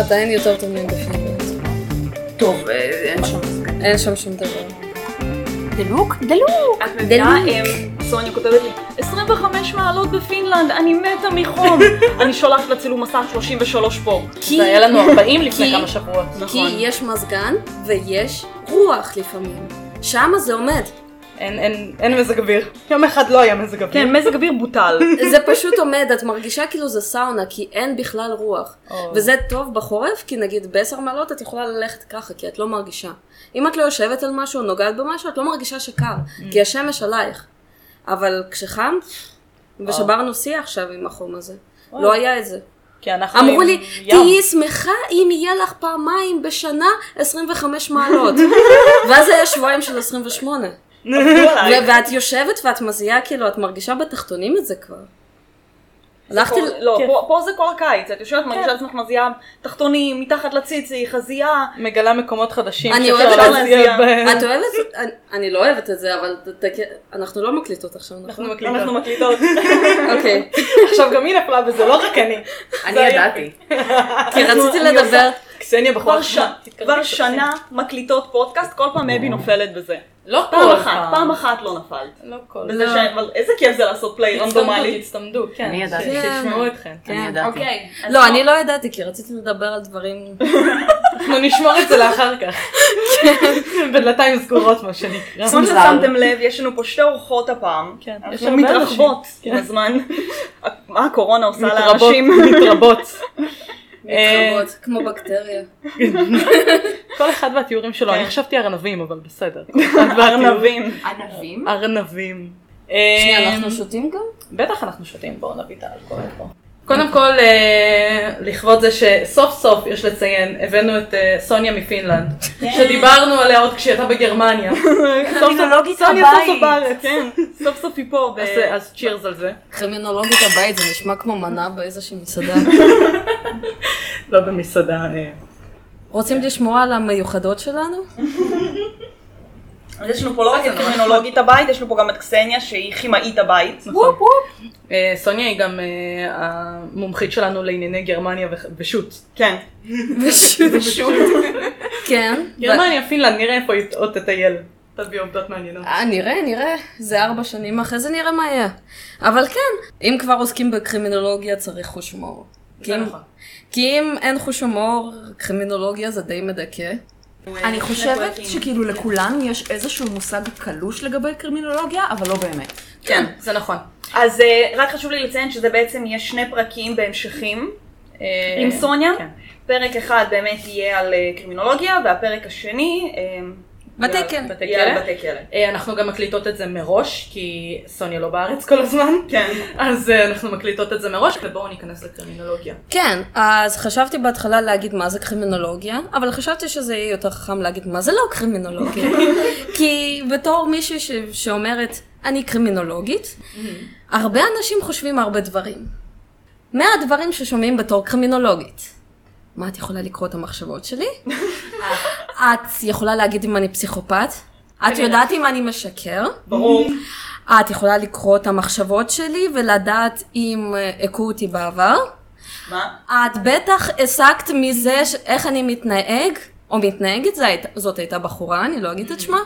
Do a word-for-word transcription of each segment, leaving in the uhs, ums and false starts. עדיין יותר טוב מבפנים. טוב, אין שם מסגן. אין שם שום דבר. דלוק? דלוק! את מבינה, סוניה כותבת לי עשרים וחמש מעלות בפינלנד, אני מתה מחום. אני שולחת לצילום מסע שלושים ושלוש פה. זה היה לנו ארבעים לפני כמה שבועות. כי יש מזגן ויש רוח לפעמים. שמה זה עומד. אין מזג אוויר. יום אחד לא היה מזג אוויר. כן, מזג אוויר בוטל. זה פשוט עומד, את מרגישה כאילו זה סאונה, כי אין בכלל רוח. וזה טוב בחורף, כי נגיד בעשר מעלות את יכולה ללכת ככה, כי את לא מרגישה. אם את לא יושבת על משהו, נוגעת במשהו, את לא מרגישה שקר, כי השמש עלייך. אבל כשחם, ושברנו שיח עכשיו עם החום הזה. לא היה את זה. אמרו לי, תהיי שמחה אם יהיה לך פעמיים בשנה עשרים וחמש מעלות. ואז היה שבועיים של עשרים ושמונה. ואת יושבת ואת מזיעה, כאילו, את מרגישה בתחתונים את זה כבר. לא, פה זה כל הקיץ, את יושבת מרגישה עצמך מזיעה תחתונים, מתחת לציצי, חזייה. מגלה מקומות חדשים. אני אוהבת להזיע. את אוהבת? אני לא אוהבת את זה, אבל אנחנו לא מקליטות עכשיו. אנחנו מקליטות. אוקיי. עכשיו גם היא נפלה בזה, לא רק אני. אני ידעתי. כי רציתי לדבר. קסניה בכל שנה. כבר שנה מקליטות פודקאסט, כל פעם אבי נופלת בזה. לא כל אחת, פעם אחת לא נפלת. לא כל. אבל איזה כיף זה לעשות פליי רנדומלי. הצטמדו, כן. אני ידעתי, שתשמעו אתכם. אני ידעתי. לא, אני לא ידעתי, כי רציתי לדבר על דברים... אנחנו נשמור את זה לאחר כך. בדלתיים סגורות, מה שנקרא. כמו ששמתם לב, יש לנו פה שתי אורחות הפעם. כן. יש לנו מתרחבות בזמן. מה הקורונה עושה לאנשים? מתרבות. מתחבות, כמו בקטריה. כל אחד והתיאורים שלו, אני חשבתי ארנבים, אבל בסדר. ארנבים. ארנבים? ארנבים. שנייה, אנחנו שותים גם? בטח אנחנו שותים, בואו נביא את האלכוהול פה. קודם כל, לכבוד זה שסוף סוף, יש לציין, הבאנו את סוניה מפינלנד, שדיברנו עליה עוד כשהייתה בגרמניה. קרימינולוגית הבית. סוף סוף היא פה, אז צ'ירס על זה. קרימינולוגית הבית, זה נשמע כמו מנה באיזושהי מסעדה. לא במסעדה. רוצים לשמוע על המיוחדות שלנו? אז יש לנו פה לא רק את קרימינולוגית הבית, יש לנו פה גם את קסניה שהיא כימאית הבית. סוניה היא גם המומחית שלנו לענייני גרמניה ושוט. כן. ושוט. כן. גרמניה, פינלנד, נראה איפה היא עוד תטייל. תביא עובדות מעניינות. נראה, נראה. זה ארבע שנים אחרי זה נראה מה היה. אבל כן, אם כבר עוסקים בקרימינולוגיה צריך חוש הומור. זה נכון. כי אם אין חוש הומור, קרימינולוגיה זה די מדכא. אני חושבת שכאילו לכולם יש איזשהו מושג קלוש לגבי קרימינולוגיה, אבל לא באמת. כן, זה נכון. אז רק חשוב לי לציין שזה בעצם יהיה שני פרקים בהמשכים עם סוניה. פרק אחד באמת יהיה על קרימינולוגיה, והפרק השני... בתי כלא. אנחנו גם מקליטות את זה מראש, כי סוניה לא בארץ כל הזמן. כן. אז אנחנו מקליטות את זה מראש, ובואו ניכנס לקרימינולוגיה. כן, אז חשבתי בהתחלה להגיד מה זה קרימינולוגיה, אבל חשבתי שזה יהיה יותר חכם להגיד מה זה לא קרימינולוגיה. כי בתור מישהי ש- שאומרת, אני קרימינולוגית, הרבה אנשים חושבים הרבה דברים. מהדברים ששומעים בתור קרימינולוגית. מה את יכולה לקרוא את המחשבות שלי? את יכולה להגיד אם אני פסיכופת? את יודעת אם אני משקר? ברור. את יכולה לקרוא את המחשבות שלי ולדעת אם עקו אותי בעבר? מה? את בטח עסקת מזה איך אני מתנהג או מתנהגת, זאת הייתה בחורה, אני לא אגיד את שמה,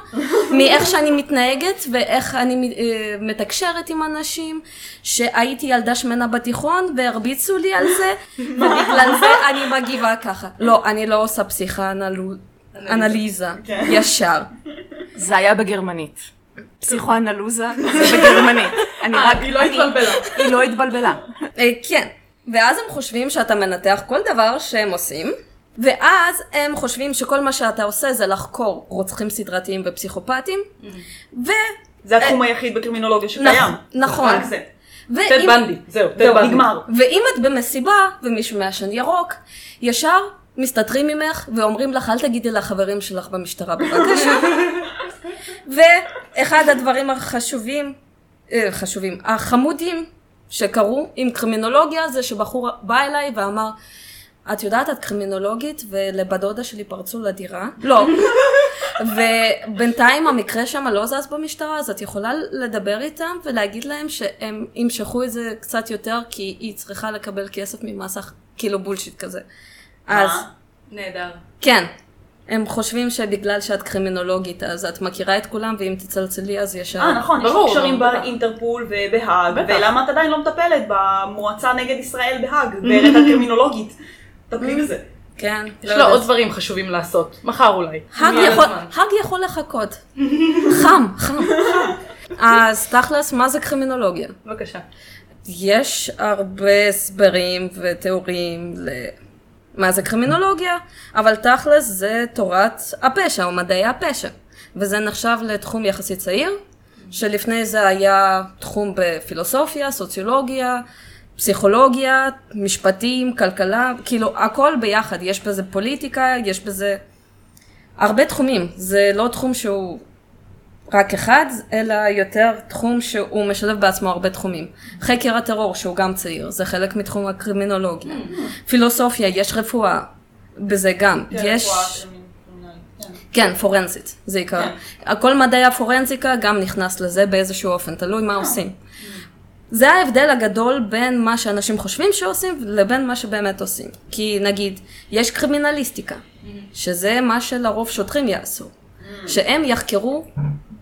מאיך שאני מתנהגת ואיך אני מתקשרת עם אנשים, שהייתי ילדה שמנה בתיכון והרביצו לי על זה, ובגלל זה אני מגיבה ככה. לא, אני לא עושה פסיכואנליזה, ישר. זה היה בגרמנית. פסיכואנלוזה זה בגרמנית. היא לא התבלבלה. היא לא התבלבלה. כן, ואז הם חושבים שאתה מנתח כל דבר שהם עושים, ואז הם חושבים שכל מה שאתה עושה זה לחקור רוצחים סדרתיים ופסיכופטים. ו... זה התחום היחיד בקרימינולוגיה שקיים. נכון. טד בנדי, זהו, טד בנדי. נגמר. ואם את במסיבה ומישהו מעשן ירוק, ישר מסתתרים ממך ואומרים לך, אל תגידי לחברים שלך במשטרה בבקשה. ואחד הדברים החשובים, חשובים, החמודים שקרו עם קרימינולוגיה זה שבחור בא אליי ואמר, את יודעת, את קרימינולוגית, ולבדודה שלי פרצו לדירה? לא. ובינתיים המקרה שם לא זז במשטרה, אז את יכולה לדבר איתם ולהגיד להם שהם ימשכו את זה קצת יותר, כי היא צריכה לקבל כסף ממסך, כאילו בולשיט כזה. אז... נהדר. כן. הם חושבים שבגלל שאת קרימינולוגית, אז את מכירה את כולם, ואם תצלצלי אז ישר... אה, נכון, יש קשרים באינטרפול ובהאג, ולמה את עדיין לא מטפלת במועצה נגד ישראל בהאג, והראית הקרימינולוגית. תפלי בזה. כן. יש לו עוד דברים חשובים לעשות, מחר אולי. האג יכול לחכות. חם, חם. אז תכלס, מה זה קרימינולוגיה? בבקשה. יש הרבה הסברים ותיאורים ל... מה זה קרימינולוגיה, אבל תכלס זה תורת הפשע או מדעי הפשע, וזה נחשב לתחום יחסית צעיר, שלפני זה היה תחום בפילוסופיה, סוציולוגיה, פסיכולוגיה, משפטים, כלכלה, כאילו הכל ביחד, יש בזה פוליטיקה, יש בזה הרבה תחומים, זה לא תחום שהוא רק אחד, אלא יותר תחום שהוא משלב בעצמו הרבה תחומים. חקר הטרור שהוא גם צעיר, זה חלק מתחום הקרימינולוגיה. פילוסופיה, יש רפואה, בזה גם. יש... כן, פורנזית, זה עיקר. הכל מדעי הפורנזיקה גם נכנס לזה באיזשהו אופן, תלוי מה עושים. זה ההבדל הגדול בין מה שאנשים חושבים שעושים לבין מה שבאמת עושים. כי נגיד, יש קרימינליסטיקה, שזה מה שלרוב שוטרים יעשו. שהם יחקרו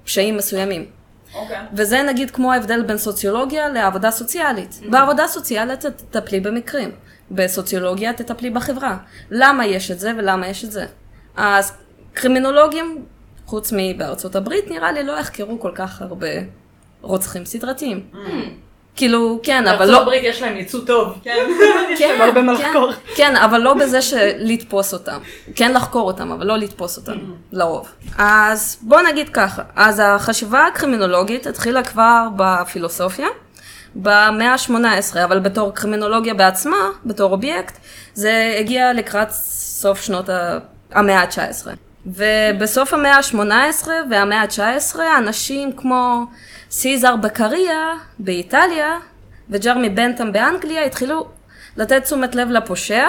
פשעים מסוימים. אוקיי. וזה נגיד כמו ההבדל בין סוציולוגיה לעבודה סוציאלית. בעבודה סוציאלית תטפלי במקרים, בסוציולוגיה תטפלי בחברה. למה יש את זה ולמה יש את זה? אז קרימינולוגים, חוץ מבארצות הברית, נראה לי לא יחקרו כל כך הרבה רוצחים סדרתיים. כאילו, כן, אבל לא... בארצות הברית יש להם ייצוא טוב. כן, יש להם הרבה מה לחקור. כן, אבל לא בזה שלתפוס אותם. כן לחקור אותם, אבל לא לתפוס אותם, לרוב. אז בוא נגיד ככה, אז החשיבה הקרימינולוגית התחילה כבר בפילוסופיה, במאה ה-שמונה עשרה, אבל בתור קרימינולוגיה בעצמה, בתור אובייקט, זה הגיע לקראת סוף שנות המאה ה-תשע עשרה. ובסוף המאה ה-שמונה עשרה והמאה ה-תשע עשרה, אנשים כמו... סיזר בקריה באיטליה וג'רמי בנטם באנגליה התחילו לתת תשומת לב לפושע,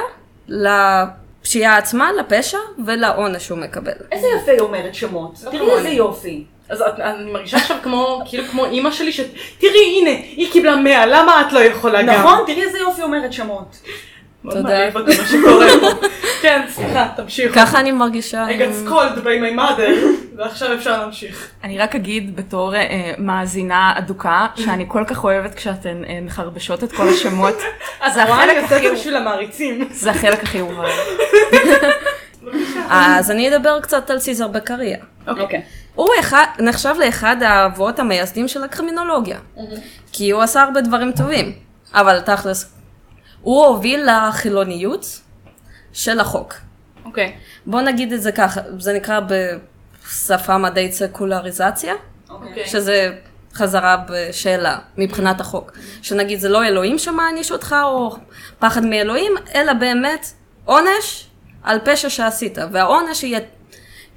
לפשיעה עצמה, לפשע ולעונש שהוא מקבל. איזה יפה היא אומרת שמות, תראי איזה יופי. אז אני מרגישה עכשיו כמו אימא שלי שתראי הנה, היא קיבלה מאה, למה את לא יכולה גם? נכון, תראי איזה יופי אומרת שמות. תודה. כן, סליחה, תמשיך. ככה אני מרגישה. I got scolded by my mother, ועכשיו אפשר להמשיך. אני רק אגיד בתור מאזינה אדוקה, שאני כל כך אוהבת כשאתן מחרבשות את כל השמות. אז רואה, אני עושה את זה בשביל המעריצים. זה החלק הכי אוהב. אז אני אדבר קצת על סיזר בקריה. אוקיי. הוא נחשב לאחד האבות המייסדים של הקרימינולוגיה, כי הוא עשה הרבה דברים טובים, אבל תכלס... הוא הוביל לחילוניות של החוק. אוקיי. Okay. בוא נגיד את זה ככה, זה נקרא בשפה מדעית סקולריזציה, okay. שזה חזרה בשאלה מבחינת החוק. שנגיד זה לא אלוהים שמעניש אותך או פחד מאלוהים, אלא באמת עונש על פשע שעשית. והעונש יהיה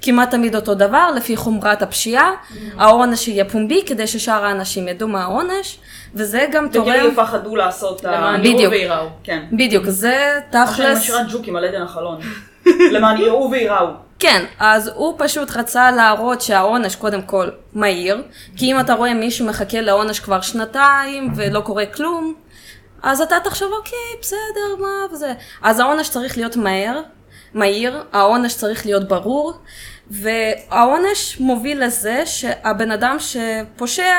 כמעט תמיד אותו דבר, לפי חומרת הפשיעה, mm-hmm. העונש יהיה פומבי כדי ששאר האנשים ידעו מה העונש, וזה גם תורם... וכאילו יפחדו לעשות למען יראו ויראו. כן. בדיוק, זה תכלס... עכשיו אני משאירה ג'וקים על עדן החלון. למען יראו ויראו. כן, אז הוא פשוט רצה להראות שהעונש קודם כל מהיר, כי אם אתה רואה מישהו מחכה לעונש כבר שנתיים ולא קורה כלום, אז אתה תחשוב, אוקיי, בסדר, מה וזה. אז העונש צריך להיות מהר, מהיר, העונש צריך להיות ברור, והעונש מוביל לזה שהבן אדם שפושע,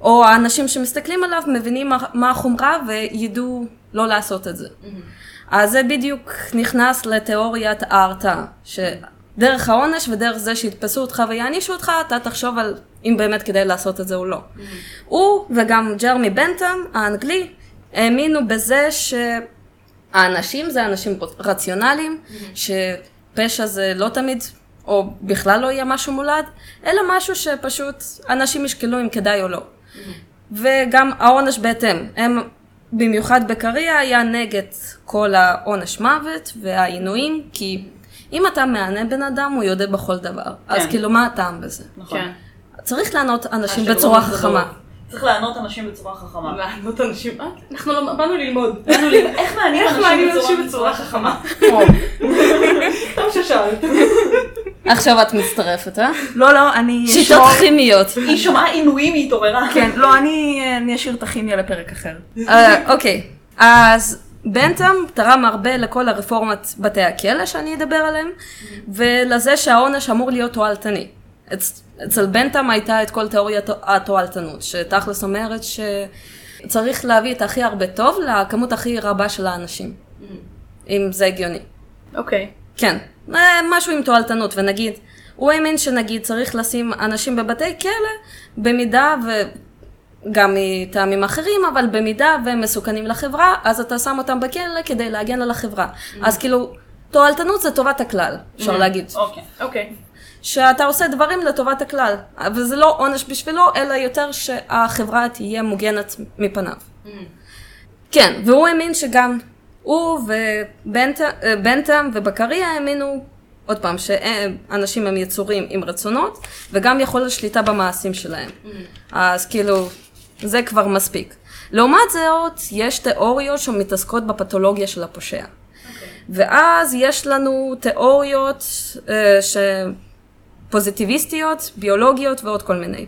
או האנשים שמסתכלים עליו מבינים מה החומרה וידעו לא לעשות את זה. Mm-hmm. אז זה בדיוק נכנס לתיאוריית ההרתעה, שדרך העונש ודרך זה שיתפסו אותך ויענישו אותך, אתה תחשוב על אם באמת כדאי לעשות את זה או לא. Mm-hmm. הוא וגם ג'רמי בנטם, האנגלי, האמינו בזה ש... האנשים זה אנשים רציונליים, שפשע זה לא תמיד, או בכלל לא יהיה משהו מולד, אלא משהו שפשוט אנשים ישקלו אם כדאי או לא. וגם העונש בהתאם, הם במיוחד בקריה היה נגד כל העונש מוות והעינויים, כי אם אתה מענה בן אדם הוא יודע בכל דבר, אז כאילו מה הטעם בזה? נכון. צריך לענות אנשים בצורה חכמה. צריך לענות אנשים בצורה חכמה. לענות אנשים? אנחנו לא... באנו ללמוד. איך מענים אנשים בצורה חכמה? טוב ששאלת. עכשיו את מצטרפת, אה? לא, לא, אני... שיטות כימיות. היא שומעה עינויים, היא התעוררה. כן, לא, אני אשאיר את הכימיה לפרק אחר. אוקיי, אז בנת'ם תרם הרבה לכל הרפורמת בתי הכלא שאני אדבר עליהם, ולזה שהעונש אמור להיות תועלתני. אצל בנת'ם הייתה את כל תיאוריית התועלתנות, שתכלס אומרת שצריך להביא את הכי הרבה טוב לכמות הכי רבה של האנשים, אם זה הגיוני. אוקיי. כן, משהו עם תועלתנות, ונגיד, הוא האמין שנגיד צריך לשים אנשים בבתי כלא, במידה ו... גם מטעמים אחרים, אבל במידה והם מסוכנים לחברה, אז אתה שם אותם בכלא כדי להגן על החברה. Mm-hmm. אז כאילו, תועלתנות זה טובת הכלל, אפשר mm-hmm. להגיד. אוקיי, okay. אוקיי. Okay. שאתה עושה דברים לטובת הכלל, וזה לא עונש בשבילו, אלא יותר שהחברה תהיה מוגנת מפניו. Mm-hmm. כן, והוא האמין שגם הוא ובנת'ם ובקריה האמינו, עוד פעם, שאנשים הם יצורים עם רצונות, וגם יכול לשליטה במעשים שלהם. Mm-hmm. אז כאילו... זה כבר מספיק. לעומת זאת, יש תיאוריות שמתעסקות בפתולוגיה של הפושע. Okay. ואז יש לנו תיאוריות אה, ש... פוזיטיביסטיות, ביולוגיות ועוד כל מיני.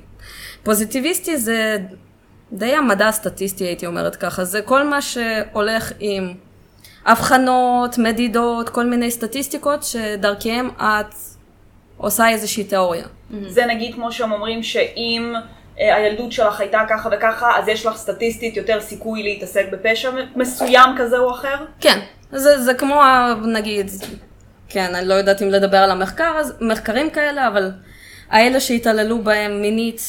פוזיטיביסטי זה די המדע הסטטיסטי, הייתי אומרת ככה. זה כל מה שהולך עם הבחנות, מדידות, כל מיני סטטיסטיקות שדרכיהם את עושה איזושהי תיאוריה. Mm-hmm. זה נגיד כמו שהם אומרים שאם... הילדות שלך הייתה ככה וככה, אז יש לך סטטיסטית יותר סיכוי להתעסק בפשע מסוים כזה או אחר? כן, זה, זה כמו, נגיד, כן, אני לא יודעת אם לדבר על המחקר, מחקרים כאלה, אבל האלה שהתעללו בהם מינית,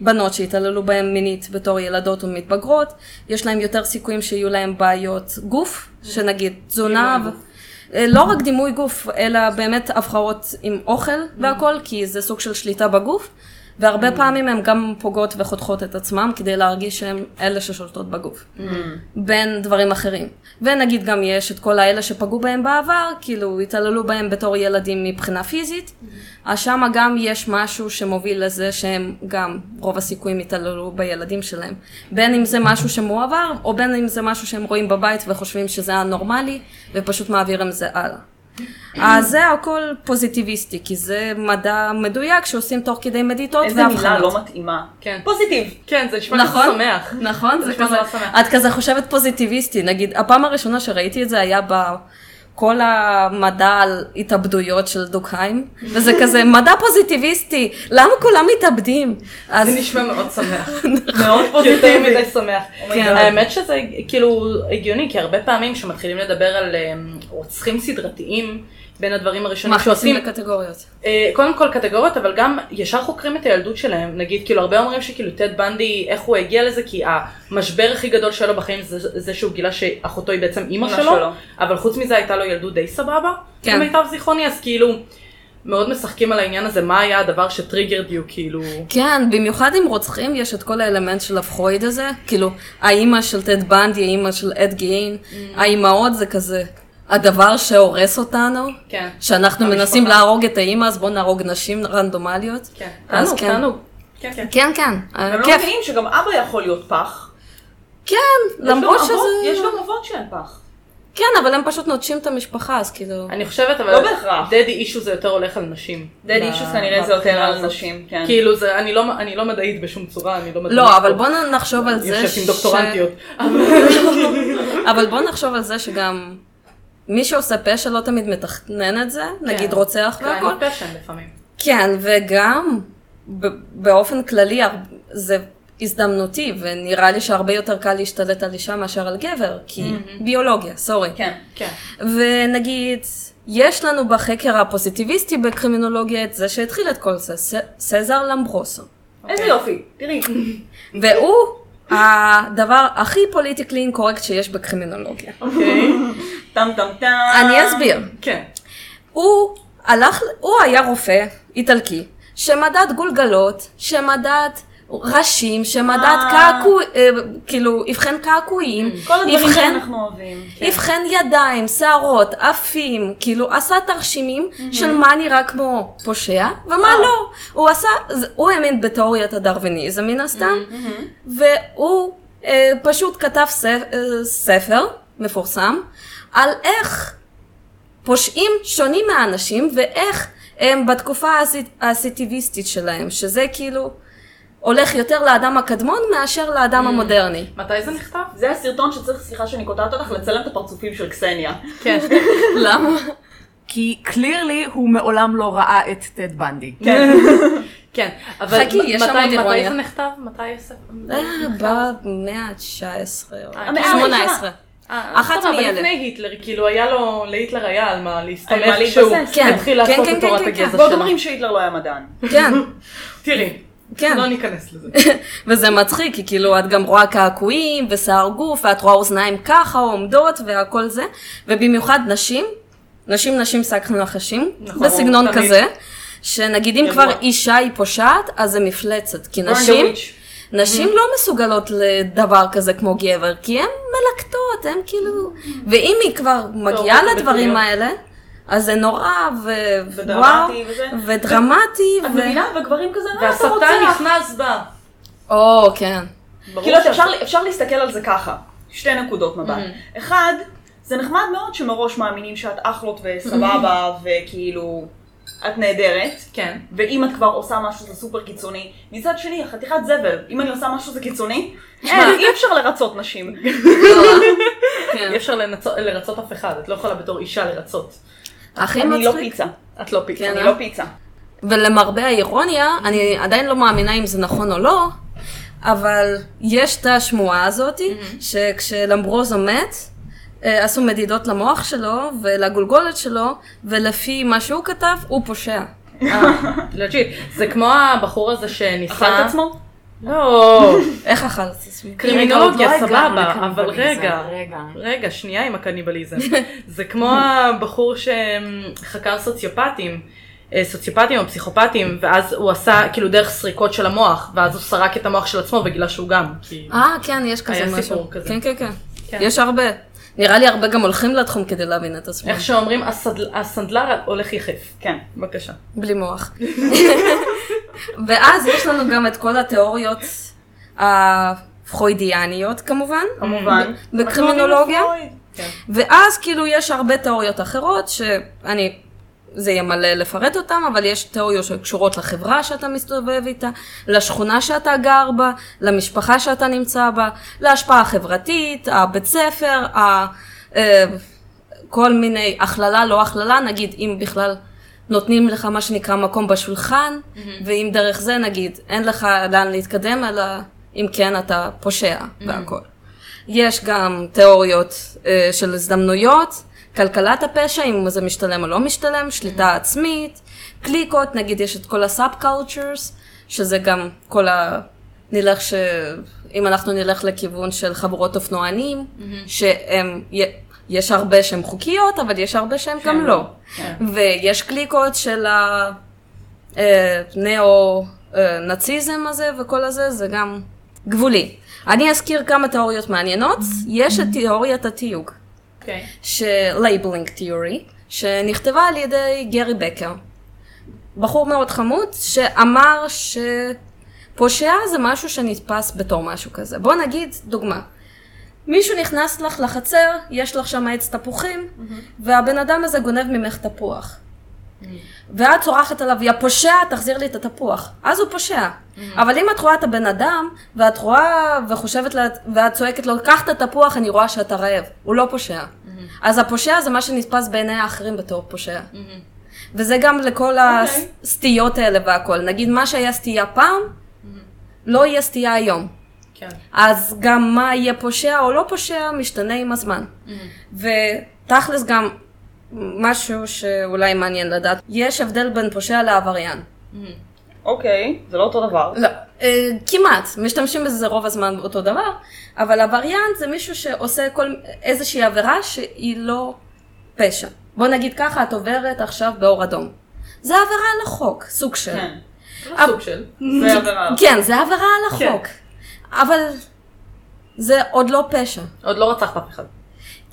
בנות שהתעללו בהם מינית בתור ילדות ומתבגרות, יש להם יותר סיכויים שיהיו להם בעיות גוף, שנגיד תזונה, לא רק דימוי גוף, אלא באמת הבחרות עם אוכל והכל, כי זה סוג של שליטה בגוף. והרבה mm. פעמים הם גם פוגעות וחותכות את עצמם כדי להרגיש שהם אלה ששולטות בגוף, mm. בין דברים אחרים. ונגיד גם יש את כל האלה שפגעו בהם בעבר, כאילו התעללו בהם בתור ילדים מבחינה פיזית, mm. אז שמה גם יש משהו שמוביל לזה שהם גם רוב הסיכויים התעללו בילדים שלהם. בין אם זה משהו שמועבר, או בין אם זה משהו שהם רואים בבית וחושבים שזה הנורמלי, ופשוט מעבירים זה הלאה. אז זה הכל פוזיטיביסטי, כי זה מדע מדויק שעושים תוך כדי מדיטות והבחנות. איזה מילה לא מתאימה. כן. פוזיטיב. כן, זה נשמע כזה שמח. נכון, זה כזה שמח. את כזה חושבת פוזיטיביסטי, נגיד, הפעם הראשונה שראיתי את זה היה בכל המדע על התאבדויות של דוקהיים, וזה כזה מדע פוזיטיביסטי, למה כולם מתאבדים? זה נשמע מאוד שמח. מאוד פוזיטיבי מדי שמח. האמת שזה כאילו הגיוני, כי הרבה פעמים שמתחילים לדבר על... רוצחים סדרתיים בין הדברים הראשונים שעושים לקטגוריות. קודם כל קטגוריות, אבל גם ישר חוקרים את הילדות שלהם. נגיד, כאילו הרבה אומרים שכאילו טד בנדי, איך הוא הגיע לזה, כי המשבר הכי גדול שלו בחיים זה, זה שהוא גילה שאחותו היא בעצם אמא שלו, שלו, אבל חוץ מזה הייתה לו ילדות די סבבה, כן. במיטב זיכרוני, אז כאילו מאוד משחקים על העניין הזה, מה היה הדבר שטריגר דיו, כאילו... כן, במיוחד עם רוצחים יש את כל האלמנט של הפחויד הזה, כאילו האמא של טד בנדי, האמא של אד גיין, האמאות זה כזה... הדבר שהורס אותנו, כן. שאנחנו מנסים משפחה. להרוג את האמא, אז בואו נהרוג נשים רנדומליות. כן, תענו, כן. תענו. כן, כן. כן, כן. הם לא מבינים שגם אבא יכול להיות פח. כן, למרות שזה... יש גם אבות שהן פח. כן, אבל הם פשוט נוטשים את המשפחה, אז כאילו... אני חושבת, אבל... לא בהכרח. דדי אישו זה יותר הולך על נשים. דדי אישו זה נראה זה יותר על נשים, כן. כאילו, אני לא מדעית בשום צורה, אני לא מדעית. לא, אבל בואו נחשוב על זה ש... יושבת עם דוקטורנטיות. אבל בואו נחשוב על זה שגם... מי שעושה פשע לא תמיד מתכנן את זה, כן. נגיד רוצח והכל. כן, לא פשע לפעמים. כן, וגם ב- באופן כללי זה הזדמנותי, ונראה לי שהרבה יותר קל להשתלט על אישה מאשר על גבר, כי mm-hmm. ביולוגיה, סורי. כן, כן. ונגיד, יש לנו בחקר הפוזיטיביסטי בקרימינולוגיה את זה שהתחיל את כל זה, ס- סזר למברוסו. איזה okay. יופי, תראי. והוא... הדבר הכי פוליטיקלי אינקורקט שיש בקרימינולוגיה. אוקיי. טם טם טם. אני אסביר. כן. הוא הלך, הוא היה רופא איטלקי, שמדד גולגלות, שמדד ראשים, שמדד קעקוע, כאילו, הבחן קעקועים, כל הדברים שאנחנו אוהבים. הבחן ידיים, שערות, עפים, כאילו, עשה תרשימים של מה נראה כמו פושע, ומה לא. הוא עשה, הוא האמין בתיאוריית הדרוויניזם, מן הסתם, והוא פשוט כתב ספר מפורסם על איך פושעים שונים מהאנשים, ואיך הם בתקופה הסטיביסטית שלהם, שזה כאילו, הולך יותר לאדם הקדמון מאשר לאדם המודרני. מתי זה נכתב? זה הסרטון שצריך, סליחה שאני קוטעת אותך, לצלם את הפרצופים של קסניה. כן. למה? כי קלירלי הוא מעולם לא ראה את טד בנדי. כן. כן. חכי, יש שם עוד אירוניה. מתי זה נכתב? מתי יוסף? במאה ה-תשע עשרה או שמונה עשרה. אחת מילד. אבל לפני היטלר, כאילו היה לו, להיטלר היה על מה להסתמך שהוא התחיל לעשות את תורת הגזע שלו. ועוד אומרים שהיטלר לא היה מדען. כן. תראי. כן. לא ניכנס לזה. וזה מצחיק, כי כאילו את גם רואה קעקועים ושיער גוף, ואת רואה אוזניים ככה, עומדות והכל זה. ובמיוחד נשים, נשים נשים שק נחשים, נכון, בסגנון תמיד. כזה, שנגיד אם כבר אישה היא פושעת, אז זה מפלצת, כי נשים... נשים לא מסוגלות לדבר כזה כמו גבר, כי הן מלקטות, הן כאילו... ואם היא כבר מגיעה לדברים האלה, אז זה נורא ודרמטי ודרמטי ו... את מבינה? וגברים כזה לא אתה רוצה. והשטן נכנס בה. או, כן. כאילו אפשר להסתכל על זה ככה, שתי נקודות מבט. אחד, זה נחמד מאוד שמראש מאמינים שאת אחלות וסבבה וכאילו... את נהדרת, כן. ואם את כבר עושה משהו זה סופר קיצוני, מצד שני, חתיכת זבל, אם אני עושה משהו זה קיצוני, אי אפשר לרצות נשים. אי אפשר לרצות אף אחד, את לא יכולה בתור אישה לרצות. אני לא פיצה, את לא פיצה, אני לא פיצה. ולמרבה האירוניה, אני עדיין לא מאמינה אם זה נכון או לא, אבל יש את השמועה הזאת, שכשלמברוזו מת, עשו מדידות למוח שלו ולגולגולת שלו, ולפי מה שהוא כתב, הוא פושע. זה כמו הבחור הזה שניסה... אכל את עצמו? לא. איך אכל את עצמו? קרימינולוגיה, סבבה, אבל רגע, רגע, שנייה עם הקניבליזם. זה כמו הבחור שחקר סוציופטים, סוציופטים או פסיכופטים, ואז הוא עשה כאילו דרך סריקות של המוח, ואז הוא סרק את המוח של עצמו וגילה שהוא גם. אה, כן, יש כזה משהו. היה סיפור כזה. כן, כן, כן. יש הרבה. נראה לי הרבה גם הולכים לתחום כדי להבין את עצמם. איך שאומרים, הסנדלר הולך יחף. כן, בבקשה. בלי מוח. ואז יש לנו גם את כל התיאוריות הפרוידיאניות כמובן. כמובן. בקרימינולוגיה. ואז כאילו יש הרבה תיאוריות אחרות שאני, זה יהיה מלא לפרט אותם, אבל יש תיאוריות שקשורות לחברה שאתה מסתובב איתה, לשכונה שאתה גר בה, למשפחה שאתה נמצא בה, להשפעה החברתית, הבית ספר, ה... כל מיני הכללה, לא הכללה, נגיד אם בכלל נותנים לך מה שנקרא מקום בשולחן, mm-hmm. ואם דרך זה נגיד אין לך לאן להתקדם, אלא אם כן אתה פושע mm-hmm. והכל. יש גם תיאוריות של הזדמנויות, כלכלת הפשע, אם זה משתלם או לא משתלם, שליטה עצמית, קליקות, נגיד יש את כל הסאב-קולצ'רס, שזה גם כל ה... נלך ש... אם אנחנו נלך לכיוון של חבורות אופנוענים, שהם... יש הרבה שהן חוקיות, אבל יש הרבה שהן גם לא. ויש קליקות של הנאו-נאציזם הזה וכל הזה, זה גם גבולי. אני אזכיר כמה תיאוריות מעניינות. יש את תיאוריית התיוג. Okay. ש-labeling theory, שנכתבה על ידי גרי בקר. בחור מאוד חמוד שאמר שפושע זה משהו שנתפס בתור משהו כזה. בוא נגיד דוגמה. מישהו נכנס לך לחצר, יש לך שם עץ תפוחים, mm-hmm. והבן אדם הזה גונב ממך תפוח. Mm-hmm. ואת צורחת עליו, יא פושע, תחזיר לי את התפוח. אז הוא פושע. Mm-hmm. אבל אם את רואה את הבן אדם, ואת רואה וחושבת לה, ואת צועקת לו, קח את התפוח, אני רואה שאתה רעב. הוא לא פושע. Mm-hmm. אז הפושע זה מה שנתפס בעיני האחרים בתור פושע. Mm-hmm. וזה גם לכל okay. הסטיות האלה והכל. נגיד, מה שהיה סטייה פעם, mm-hmm. לא יהיה סטייה היום. כן. אז גם מה יהיה פושע או לא פושע, משתנה עם הזמן. Mm-hmm. ותכלס גם... משהו שאולי מעניין לדעת. יש הבדל בין פושע לעבריין. אוקיי, זה לא אותו דבר. לא, כמעט. משתמשים בזה רוב הזמן אותו דבר, אבל עבריין זה מישהו שעושה איזושהי עבירה שהיא לא פשע. בוא נגיד ככה, את עוברת עכשיו באור אדום. זה עבירה על החוק, סוג של. כן, לא סוג של. זה עבירה. כן, זה עבירה על החוק. אבל זה עוד לא פשע. עוד לא רצחת אף אחד.